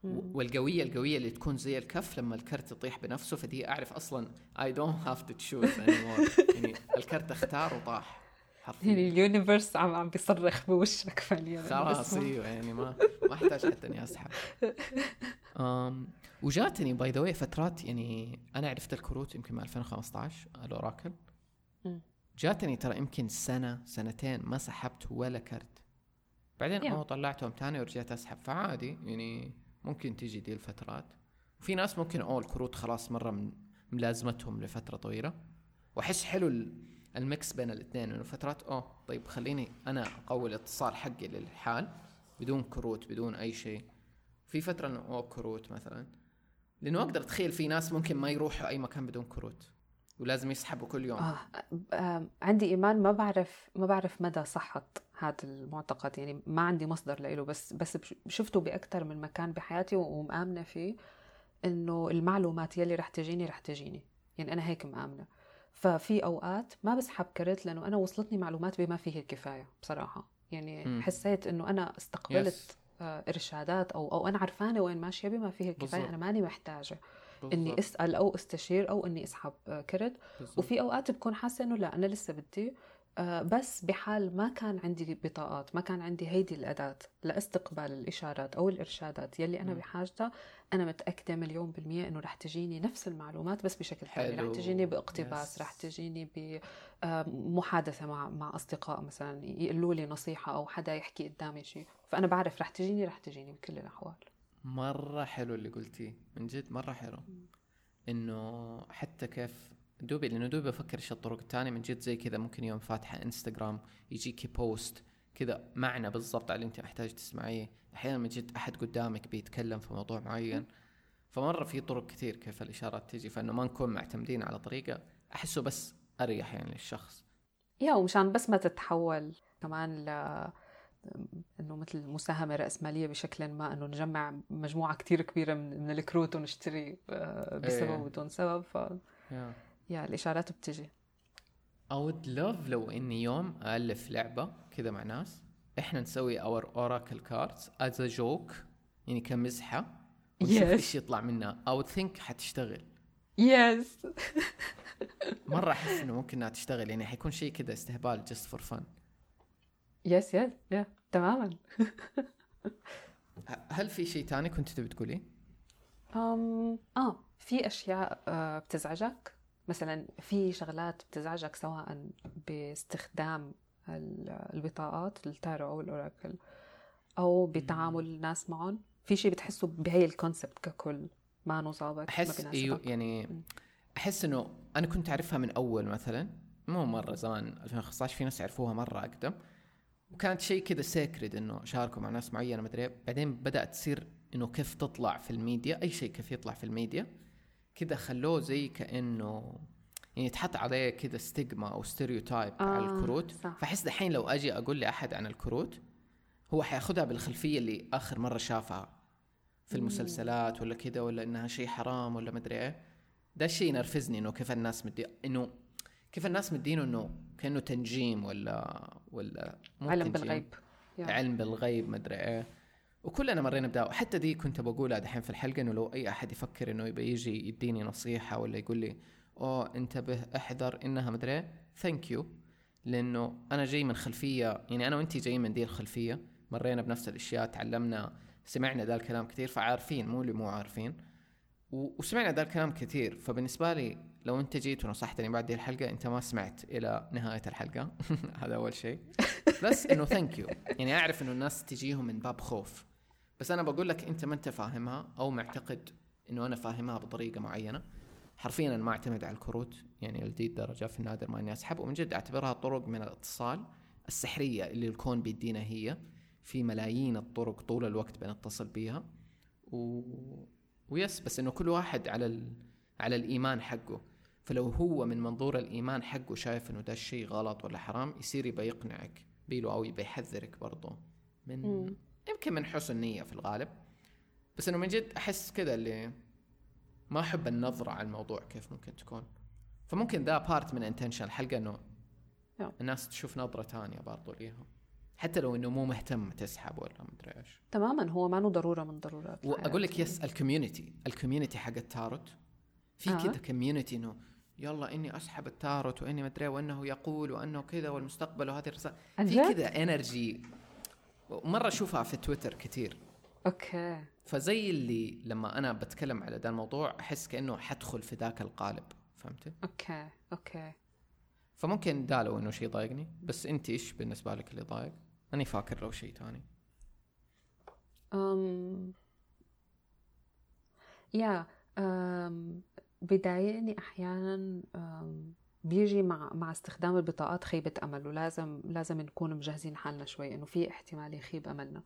مم. والقوية القوية اللي تكون زي الكف لما الكرت يطيح بنفسه، فدي أعرف أصلا I don't have to choose anymore. يعني الكرت اختار وطاح حرفيا، يعني اليونيفرس عم عم بيصرخ بوشك فعليا خلاص، ايوه يعني ما ما احتاج حتى اني اسحب. امم وجاتني باي ذا واي فترات، يعني انا عرفت الكروت يمكن مع ألفين وخمسة عشر الاوراكل، جاتني ترى يمكن سنه سنتين ما سحبت ولا كرت، بعدين او طلعتهم تاني ورجعت اسحب، فعادي يعني ممكن تيجي دي الفترات. وفي ناس ممكن اول الكروت خلاص مره ملازمتهم لفتره طويله، واحس حلو ال المكس بين الاثنين، انه فترات اه طيب خليني انا اقوي الاتصال حقي للحال بدون كروت بدون اي شيء، في فتره انه اه كروت مثلا، لانه اقدر اتخيل في ناس ممكن ما يروحوا اي مكان بدون كروت ولازم يسحبوا كل يوم. آه. آه. عندي ايمان ما بعرف ما بعرف مدى صحه هذا المعتقد، يعني ما عندي مصدر له، بس بس شفته باكثر من مكان بحياتي ومآمنه فيه انه المعلومات يلي رح تجيني رح تجيني، يعني انا هيك مآمنه. ففي أوقات ما بسحب كرت لأنه أنا وصلتني معلومات بما فيه الكفاية بصراحة، يعني م. حسيت أنه أنا استقبلت yes. إرشادات أو, أو أنا عرفانة وين ماشية بما فيه الكفاية بالزبط. أنا ماني محتاجة بالزبط. أني أسأل أو أستشير أو أني أسحب كرت بالزبط. وفي أوقات بكون حاسة أنه لا أنا لسه بدي، بس بحال ما كان عندي بطاقات، ما كان عندي هيدي الأداة لاستقبال الإشارات أو الإرشادات يلي أنا بحاجتها، أنا متأكدة مليون بالمية إنه رح تجيني نفس المعلومات بس بشكل ثاني، رح تجيني باقتباس yes. رح تجيني بمحادثة مع مع أصدقاء مثلا يقولوا لي نصيحة أو حدا يحكي قدامي شيء، فأنا بعرف رح تجيني رح تجيني بكل الأحوال. مرة حلو اللي قلتيه من جد، مرة حلو إنه حتى كيف دوبي، لأنه دوبي بفكر إيش الطرق التانية من جد زي كذا، ممكن يوم فاتحة إنستغرام يجيكي بوست كذا معنى بالضبط على اللي أنت محتاج تسمعيه، أحيانا من جد أحد قدامك بيتكلم في موضوع معين فمرة في طرق كثير كيف الإشارات تيجي، فإنه ما نكون معتمدين على طريقة أحسه بس أريح يعني للشخص. يا ومشان بس ما تتحول كمان ل إنه مثل مساهمة رأسمالية بشكل ما، إنه نجمع مجموعة كتير كبيرة من الكروت ونشتري بسبب ودون سبب. ف... يا. يا الإشارات بتجي. I would love لو إني يوم ألف لعبة كذا مع ناس، إحنا نسوي our oracle cards as a joke يعني كمزحة ونشوف إيش يطلع منها. I would think حتشتغل. yes مرة أحس إنه ممكن إنها تشتغل، يعني حيكون شيء كذا استهبال just for fun. yes yes yeah تماماً. هل في شيء تاني كنت تبي تقولي؟ أمم آه في أشياء بتزعجك مثلاً، في شغلات بتزعجك سواء باستخدام البطاقات التارو أو الأوراكل أو بتعامل الناس معهم، في شيء بتحسه بهاي الكونسبت ككل ما نصابك؟ أحس إيو يعني أحس إنه أنا كنت أعرفها من أول، مثلاً مو مرة زمان ألفين وخمستاشر في ناس يعرفوها مرة أقدم، وكانت شيء كذا ساكريد إنه شاركوا مع ناس معينة مدري، بعدين بدأت تصير إنه كيف تطلع في الميديا، أي شيء كيف يطلع في الميديا كده خلوه زي كأنه يعني يتحط عليه كده ستيغما أو ستيريوتايب آه على الكروت. فحس دحين لو أجي أقول لأحد عن الكروت هو حياخدها بالخلفية اللي آخر مرة شافها في المسلسلات ولا كده، ولا إنها شيء حرام ولا مدري إيه. ده الشيء نرفزني إنه كيف الناس مدي إنه كيف الناس مدينه إنه كأنه تنجيم ولا ولا علم بالغيب يعني. علم بالغيب مدري إيه، وكلنا مرينا بداو. حتى دي كنت بقولها دحين في الحلقة، إنه لو أي أحد يفكر إنه يبي يجي يديني نصيحة ولا يقول لي أوه انتبه احذر إنها مدري thank you، لأنه أنا جاي من خلفية يعني أنا وأنتي جايين من دي الخلفية، مرينا بنفس الأشياء، تعلمنا سمعنا ذا الكلام كتير، فعارفين مو اللي مو عارفين وسمعنا ذا الكلام كتير. فبالنسبة لي لو أنت جيت ونصحتني بعد دي الحلقة أنت ما سمعت إلى نهاية الحلقة هذا أول شيء. بس إنه thank you يعني أعرف إنه الناس تجيهم من باب خوف، بس أنا بقول لك أنت ما أنت فاهمها أو معتقد إنه أنا فاهمها بطريقة معينة. حرفياً ما أعتمد على الكروت يعني لدي الدرجة، في النادر ما أني أسحب، ومن جد أعتبرها طرق من الاتصال السحرية اللي الكون بيدينا، هي في ملايين الطرق طول الوقت بنتصل بيها و... ويس. بس إنه كل واحد على ال... على الإيمان حقه، فلو هو من منظور الإيمان حقه شايف إنه ده الشيء غلط ولا حرام يصير يبي يقنعك بيلو أو يبي يحذرك برضه من م. يمكن من حسن نية في الغالب. بس إنه من جد أحس كده اللي ما أحب النظرة على الموضوع كيف ممكن تكون، فممكن ده بارت من انتنشن الحلقة إنه الناس تشوف نظرة تانية برضه ليها، حتى لو إنه مو مهتم تسحب ولا مدري إيش. تماماً هو ما له ضرورة من ضرورات. وأقول لك يس الكوميونتي الكوميونتي حق التاروت في آه. كده كوميونتي إنه يلا إني أسحب التاروت وإني مدري وإنه يقول وإنه كذا والمستقبل وهذه الرسائل، في كذا إنرجي مرة أشوفها في تويتر كتير. أوكي. فزي اللي لما أنا بتكلم على ده الموضوع أحس كأنه حدخل في ذاك القالب، فهمتي؟ أوكي أوكي. فممكن ده لو إنه شيء ضايقني، بس أنت إيش بالنسبة لك اللي ضايق؟ أنا فاكر لو شيء تاني. أمم يا أمم بيضايقني أحياناً بيجي مع مع استخدام البطاقات خيبة أمل، ولازم لازم نكون مجهزين حالنا شوي إنه في احتمال يخيب أملنا.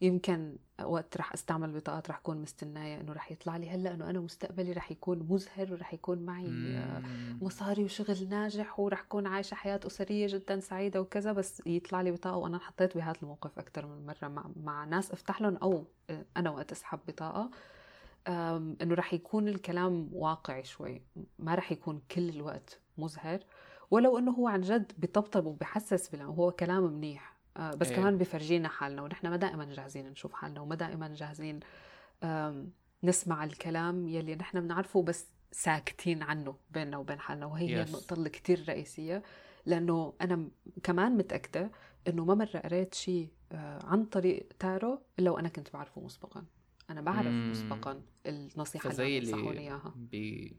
يمكن وقت رح استعمل بطاقات رح أكون مستناية إنه رح يطلع لي هلأ إنه أنا مستقبلي رح يكون مزهر ورح يكون معي مصاري وشغل ناجح ورح أكون عايشة حياة أسرية جدا سعيدة وكذا، بس يطلع لي بطاقة. وأنا حطيت بهذا الموقف أكتر من مرة مع, مع ناس أفتح لهم أو أنا وقت أسحب بطاقة، إنه رح يكون الكلام واقعي شوي، ما رح يكون كل الوقت مزهر، ولو إنه هو عن جد بيطبطب وبيحسس بلا هو كلام منيح، بس إيه. كمان بفرجينا حالنا، ونحن ما دائما جاهزين نشوف حالنا، وما دائما جاهزين نسمع الكلام يلي نحن بنعرفه بس ساكتين عنه بيننا وبين حالنا. وهي yes. النقطة اللي كتير رئيسية، لأنه أنا كمان متأكدة أنه ما مرة قريت شيء عن طريق تارو لو أنا كنت بعرفه مسبقا. أنا بعرف مم. مسبقا النصيحة اللي نصحوني إياها بي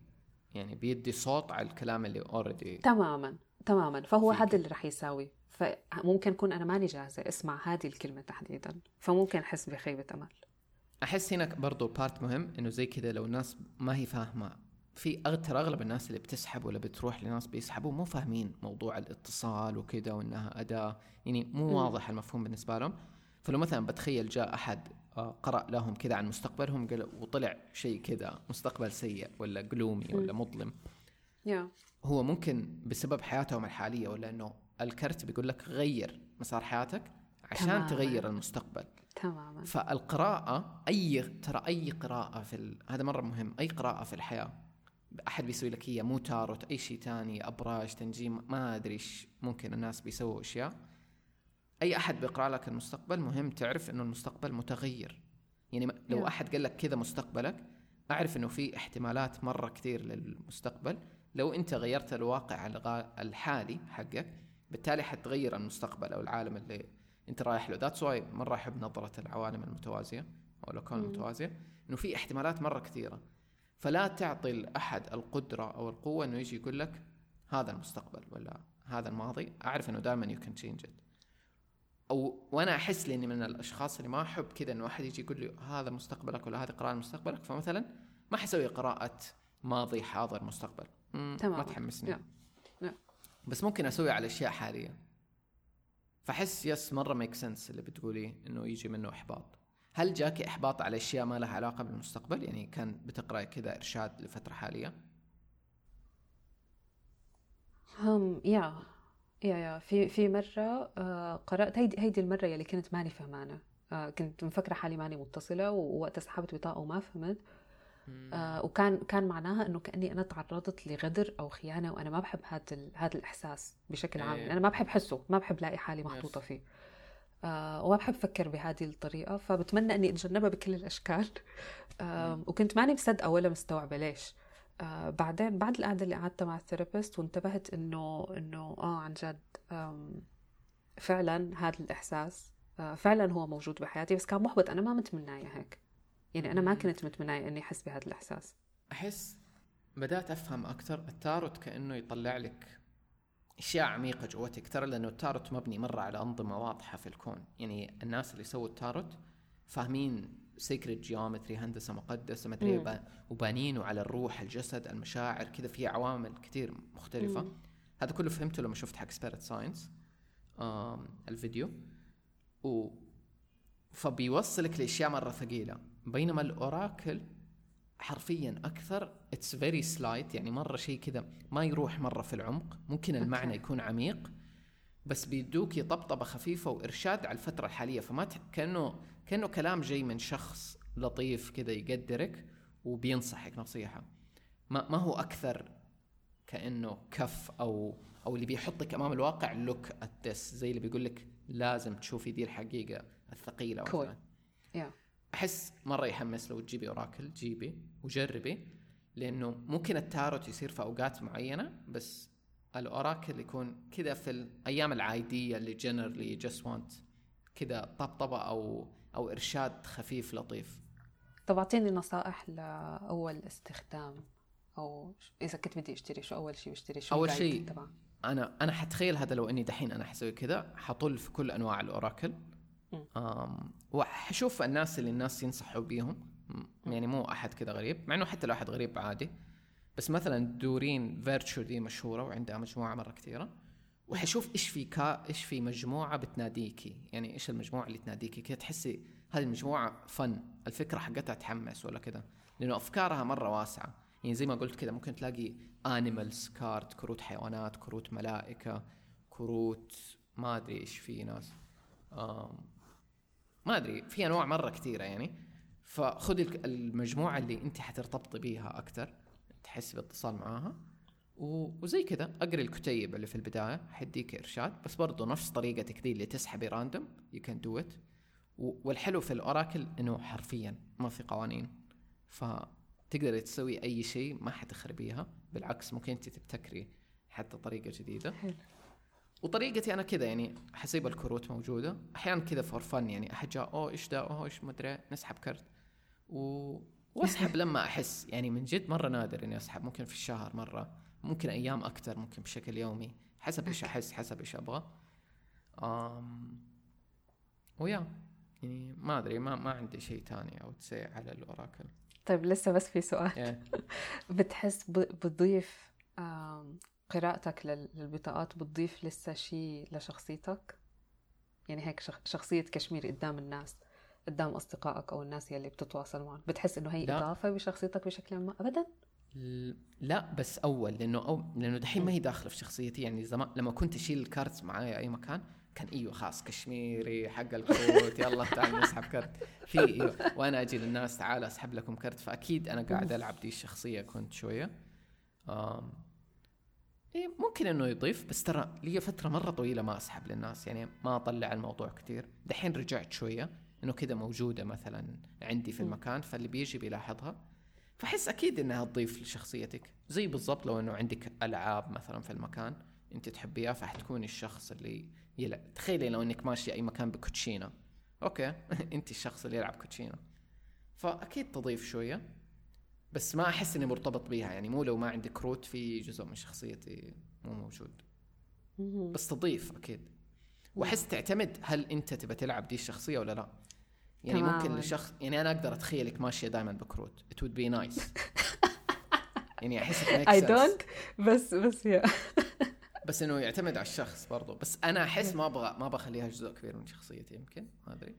يعني بيدي صوت على الكلام اللي already تماما تماما، فهو هذا اللي رح يساوي. فممكن كون أنا ماني جاهزة اسمع هذه الكلمة تحديدا، فممكن أحس بخيبة أمل. أحس هناك برضو بارت مهم إنه زي كده لو الناس ما هي فاهمة، في أغتر أغلب الناس اللي بتسحب ولا بتروح لناس بيسحبوا مو فاهمين موضوع الاتصال وكده، وإنها أداة يعني مو واضح المفهوم بالنسبة لهم. فلو مثلا بتخيل جاء أحد قرأ لهم كذا عن مستقبلهم وطلع شيء كذا مستقبل سيء ولا قلومي ولا مظلم. هو ممكن بسبب حياتهم الحالية ولا أنه الكرت بيقول لك غير مسار حياتك عشان تمام. تغير المستقبل تماما. فالقراءة أي ترى أي قراءة في ال... هذا مرة مهم. أي قراءة في الحياة أحد بيسوي لك هي مو تاروت أي شيء تاني أبراج تنجيم ما أدريش ممكن الناس بيسووا أشياء. أي أحد بيقرأ لك المستقبل مهم تعرف إنه المستقبل متغير. يعني لو yeah. أحد قال لك كذا مستقبلك أعرف إنه في احتمالات مرة كتير للمستقبل. لو أنت غيرت الواقع الحالي حقك بالتالي حتغير المستقبل أو العالم اللي أنت رايح له. That's why مرة أحب نظرة العوالم المتوازية أو الكون mm. المتوازية إنه في احتمالات مرة كثيرة. فلا تعطي أحد القدرة أو القوة إنه يجي يقول لك هذا المستقبل ولا هذا الماضي. أعرف إنه دائما you can change it. أو وأنا أحس لأني من الأشخاص اللي ما أحب كذا إنه واحد يجي يقول لي هذا مستقبلك ولا هذه قراءة مستقبلك. فمثلا ما حسوي قراءة ماضي حاضر مستقبل ما تحمسني لا. لا. بس ممكن أسوي على أشياء حالية. فحس يس مرة ميك سنس اللي بتقولي إنه يجي منه إحباط. هل جاك إحباط على أشياء ما لها علاقة بالمستقبل؟ يعني كان بتقرأ كذا إرشاد لفترة حالية هم يا يا يا في في مرة آه قرأت هيدي هيدي المرة يلي كنت ماني فهمانة. آه كنت مفكرة حالي ماني متصلة ووقت سحبت بطاقة وما فهمت آه وكان كان معناها إنه كأني أنا تعرضت لغدر أو خيانة وأنا ما بحب هذا هذا الإحساس بشكل عام. أنا ما بحب حسه ما بحب لاقي حالي محطوطة فيه آه وما بحب أفكر بهذه الطريقة. فبتمنى أني أتجنبها بكل الأشكال آه وكنت ماني مصدقة ولا مستوعبة ليش. آه بعدين بعد القعدة اللي قعدتها مع الثيرابيست وانتبهت إنه إنه آه عن جد فعلا هذا الإحساس آه فعلا هو موجود بحياتي. بس كان محبط أنا ما متمناية هيك. يعني أنا ما كنت متمناية إني أحس بهذا الإحساس. أحس بدأت أفهم أكثر التاروت كأنه يطلع لك أشياء عميقة جواتك ترى. لأنه التاروت مبني مرة على أنظمة واضحة في الكون. يعني الناس اللي سووا التاروت فاهمين سيكريت جيومتري هندسة مقدسة مدريبة وبانينه على الروح الجسد المشاعر كذا فيه عوامل كتير مختلفة. مم. هذا كله فهمته لما شفت حق سبيريت ساينس الفيديو و... فبيوصلك لأشياء مرة ثقيلة. بينما الأوراكل حرفيا أكثر it's very slight. يعني مرة شيء كذا ما يروح مرة في العمق. ممكن المعنى يكون عميق بس بيدوك طبطبة خفيفة وإرشاد على الفترة الحالية. فما كأنه كأنه كلام جاي من شخص لطيف كذا يقدرك وبينصحك نصيحة. ما ما هو أكثر كأنه كف أو أو اللي بيحطك أمام الواقع look at this زي اللي بيقولك لازم تشوفي دي الحقيقة الثقيلة. cool. yeah. أحس مرة يحمس لو تجيبي أوراكل جيبي وجربي. لأنه ممكن التاروت يصير في أوقات معينة بس الأوراكل يكون كذا في الأيام العادية اللي generally just want كذا طبطبة أو أو إرشاد خفيف لطيف. طب أعطيني نصائح لأول استخدام أو إذا كنت بدي أشتري شو أول شيء بشتري شو. أول شيء طبعا أنا أنا حتخيل هذا لو إني دحين أنا حسوي كذا حطل في كل أنواع الأوراكل وحشوف الناس اللي الناس ينصحوا بيهم. يعني مو أحد كذا غريب مع إنه حتى لو أحد غريب عادي. بس مثلا دورين فيرتشو دي مشهورة وعندها مجموعة مرة كثيرة. وحشوف إيش في كا إيش في مجموعة بتناديكي. يعني إيش المجموعة اللي تناديكي كده تحسي هذه المجموعة فن الفكرة حقتها تحمس ولا كده. لأنه أفكارها مرة واسعة. يعني زي ما قلت كده ممكن تلاقي أنيمالز كارد كروت حيوانات كروت ملائكة كروت ما أدري إيش في ناس ما أدري في أنواع مرة كثيرة. يعني فخذي المجموعة اللي أنت حترتبطي بيها أكتر تحس باتصال معاها وزي كذا. أقرأ الكتيب اللي في البداية حديك إرشاد بس برضو نفس طريقتك دي اللي تسحبي راندوم you can do it. والحلو في الأوراكل إنه حرفيا ما في قوانين فتقدر تسوي أي شيء ما حتخربيها. بالعكس ممكن أنت تبتكري حتى طريقة جديدة. وطريقتي أنا كذا يعني حسيب الكروت موجودة أحيانا كذا for fun. يعني أحد جاء أوه إيش ده أوه إيش مدري نسحب كرت و واسحب لما احس. يعني من جد مره نادر اني اسحب. ممكن في الشهر مره ممكن ايام اكثر ممكن بشكل يومي حسب ايش احس حسب ايش ابغى. امم ويا يعني ما ادري ما ما عندي شيء ثاني او تسي على الاوراكل. طيب لسه بس في سؤال. بتحس بتضيف قراءتك للبطاقات بتضيف لسه شيء لشخصيتك؟ يعني هيك شخصيه كشمير قدام الناس قدام أصدقائك أو الناس يلي بتتواصل معهم؟ بتحس إنه هي لا. إضافة بشخصيتك بشكل ما أبدا؟ لا بس أول لأنه أو لأنه دحين ما هي داخلة في شخصيتي. يعني زمان لما كنت أشيل الكارت معايا أي مكان كان إيوه خاص كشميري حق الكروت يلا تعال نسحب كارت في إيوه وأنا أجي للناس تعال أسحب لكم كارت. فأكيد أنا قاعد ألعب دي الشخصية كنت شوية آم. إيه ممكن إنه يضيف بس ترى لي فترة مرة طويلة ما أسحب للناس يعني ما أطلع الموضوع كتير. دحين رجعت شوية إنه كده موجودة مثلا عندي في المكان فاللي بيجي بيلاحظها فحس أكيد إنها تضيف لشخصيتك زي بالضبط لو إنه عندك ألعاب مثلا في المكان أنت تحبيها فحتكون الشخص اللي يلا تخيلي لو إنك ماشي أي مكان بكوتشينا أوكي أنت الشخص اللي يلعب كوتشينا فأكيد تضيف شوية بس ما أحس إني مرتبط بيها. يعني مو لو ما عندي كروت في جزء من شخصيتي مو موجود بس تضيف أكيد. وأحس تعتمد هل أنت تبى تلعب دي الشخصية ولا لا. يعني ممكن لشخص يعني أنا أقدر أتخيلك ماشية دائما بكروت it would be nice يعني أحس it makes sense I don't بس بس يا بس إنه يعتمد على الشخص برضو. بس أنا أحس ما أبغى ما بخليها جزء كبير من شخصيتي يمكن ما أدري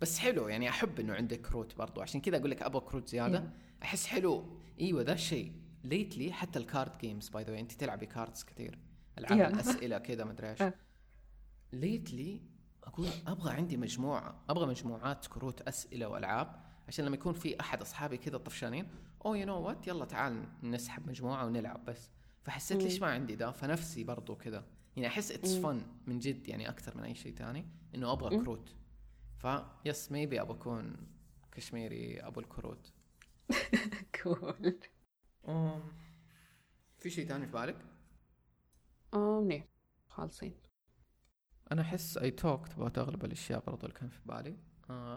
بس حلو. يعني أحب إنه عندك كروت برضو عشان كذا أقول لك أبغى كروت زيادة أحس حلو. أيوة ذا الشيء ليتلي حتى الكارد جيمز باي ذا واي أنت تلعبي كاردز كتير ألعاب الأسئلة كذا ما أدري إيش ليتلي أقول أبغى عندي مجموعة أبغى مجموعات كروت أسئلة وألعاب عشان لما يكون في أحد أصحابي كذا طفشانين أو يو نو وات يلا تعال نسحب مجموعة ونلعب بس. فحسيت ليش ما عندي ده فنفسي برضو كذا يعني أحس it's fun من جد يعني أكثر من أي شيء تاني إنه أبغى كروت فيس ميبي أبغى أكون كشميري أبو الكروت. كول في شيء تاني في بالك؟ أم نعم خالصين. أنا أحس I talked about أغلب الأشياء برضو اللي كان في بالي.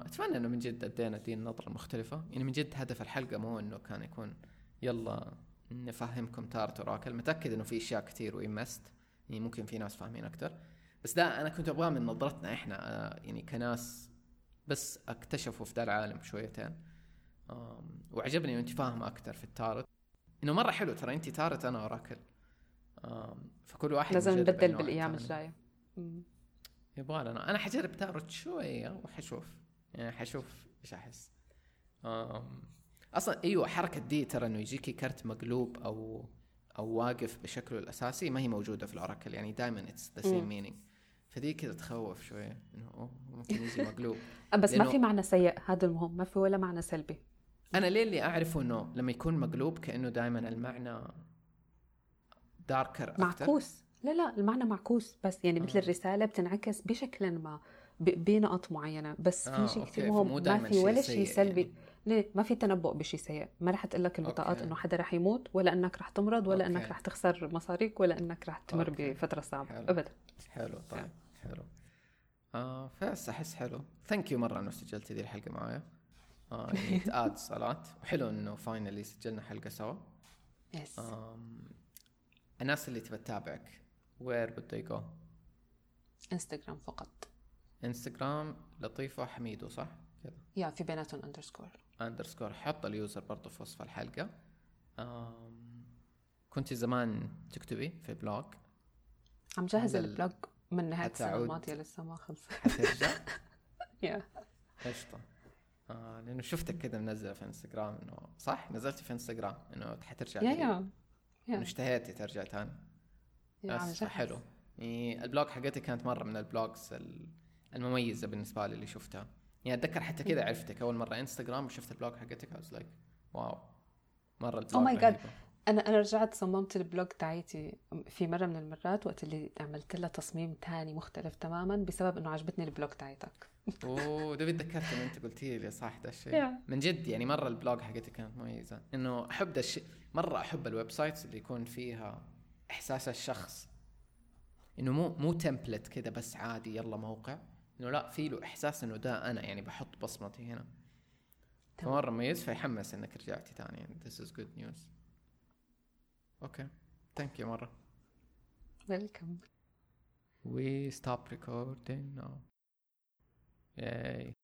أتمنى أنه من جد أدينا دي النظرة المختلفة. يعني من جد هدف الحلقة مو أنه كان يكون يلا نفهمكم تارت وراكل. متأكد أنه في أشياء كتير وإمست يعني ممكن في ناس فاهمين أكتر بس ده أنا كنت أبغاه من نظرتنا إحنا يعني كناس بس اكتشفوا في ده العالم شويتين. وعجبني أنت فاهمة أكتر في التارت إنه مرة حلو ترى أنت تارت أنا أوراكل فكل واحد لازم نبدل بالأيام الجاية يبغى لنا. أنا حجرب تارت شوية وحشوف يعني حشوف إيش أحس أصلا. أيوة حركة دي ترى إنه يجيكي كرت مقلوب أو أو واقف بشكله الأساسي ما هي موجودة في الأوراكل يعني دايما it's the same meaning فدي كده تخوف شوية إنه ممكن يجي مقلوب بس ما في معنى سيء هذا المهم ما في ولا معنى سلبي. أنا ليه اللي أعرفه إنه لما يكون مقلوب كأنه دائما المعنى داركر أكتر معكوس. لا لا المعنى معكوس بس يعني آه. مثل الرسالة بتنعكس بشكل ما بنقط معينة بس آه في شيء كتير مهم ما في ولا شيء سلبي يعني. ليه ما في تنبؤ بشيء سيء ما رح تقلك البطاقات إنه حدا رح يموت ولا إنك رح تمرض ولا أوكي. إنك رح تخسر مصاريك ولا إنك رح تمر أوكي. بفترة صعبة أبدا. حلو طيب حلو آه فاس أحس حلو. ثانك يو مرة إنه سجلت هذه الحلقة معايا آه يعني تقاد صلاة وحلو إنه فاينالي سجلنا حلقة سوا. yes. آم... الناس اللي تبى تتابعك وير بده يجو؟ انستغرام فقط. انستغرام لطيفة حميدو صح كذا يا في بيناتهم أندرسكور أندرسكور حط اليوزر برضو في وصف الحلقة. آم... كنت زمان تكتبي في بلوج عم جاهز البلوج من نهاية السنة الماضية لسه ما خلص هترجع يا قشطة آه لأنه شفتك كده منزلة في انستغرام إنه صح نزلتي في انستغرام إنه حترجع يا يا إنه اشتهيتي ترجع تاني بس حلو. يعني البلوج حقتي كانت مرة من البلوجز المميزة بالنسبة لي اللي شفتها يعني أتذكر حتى كده عرفتك أول مرة انستغرام وشفت البلوج حقتك I was like واو مرة البلوج oh my God. أنا أنا رجعت صممت البلوج تاعيتي في مرة من المرات وقت اللي عملت لها تصميم تاني مختلف تماماً بسبب إنه عجبتني البلوج تاعيتك. أوه ده بتذكرت إن أنت قلتي لي صح ده الشيء yeah. من جد يعني مرة البلوج حقتي كانت مميزة إنه أحب ده الشيء مرة أحب الويب سايتس اللي يكون فيها إحساس الشخص إنه مو مو تمبلت كده بس عادي يلا موقع إنه لا في له إحساس إنه ده أنا يعني بحط بصمتي هنا مرة مميز فيحمس إنك رجعتي تاني يعني this is good news. اوكي ثانك يو مره. ويلكم. وي ستوب ريكوردينج ناو. ياي.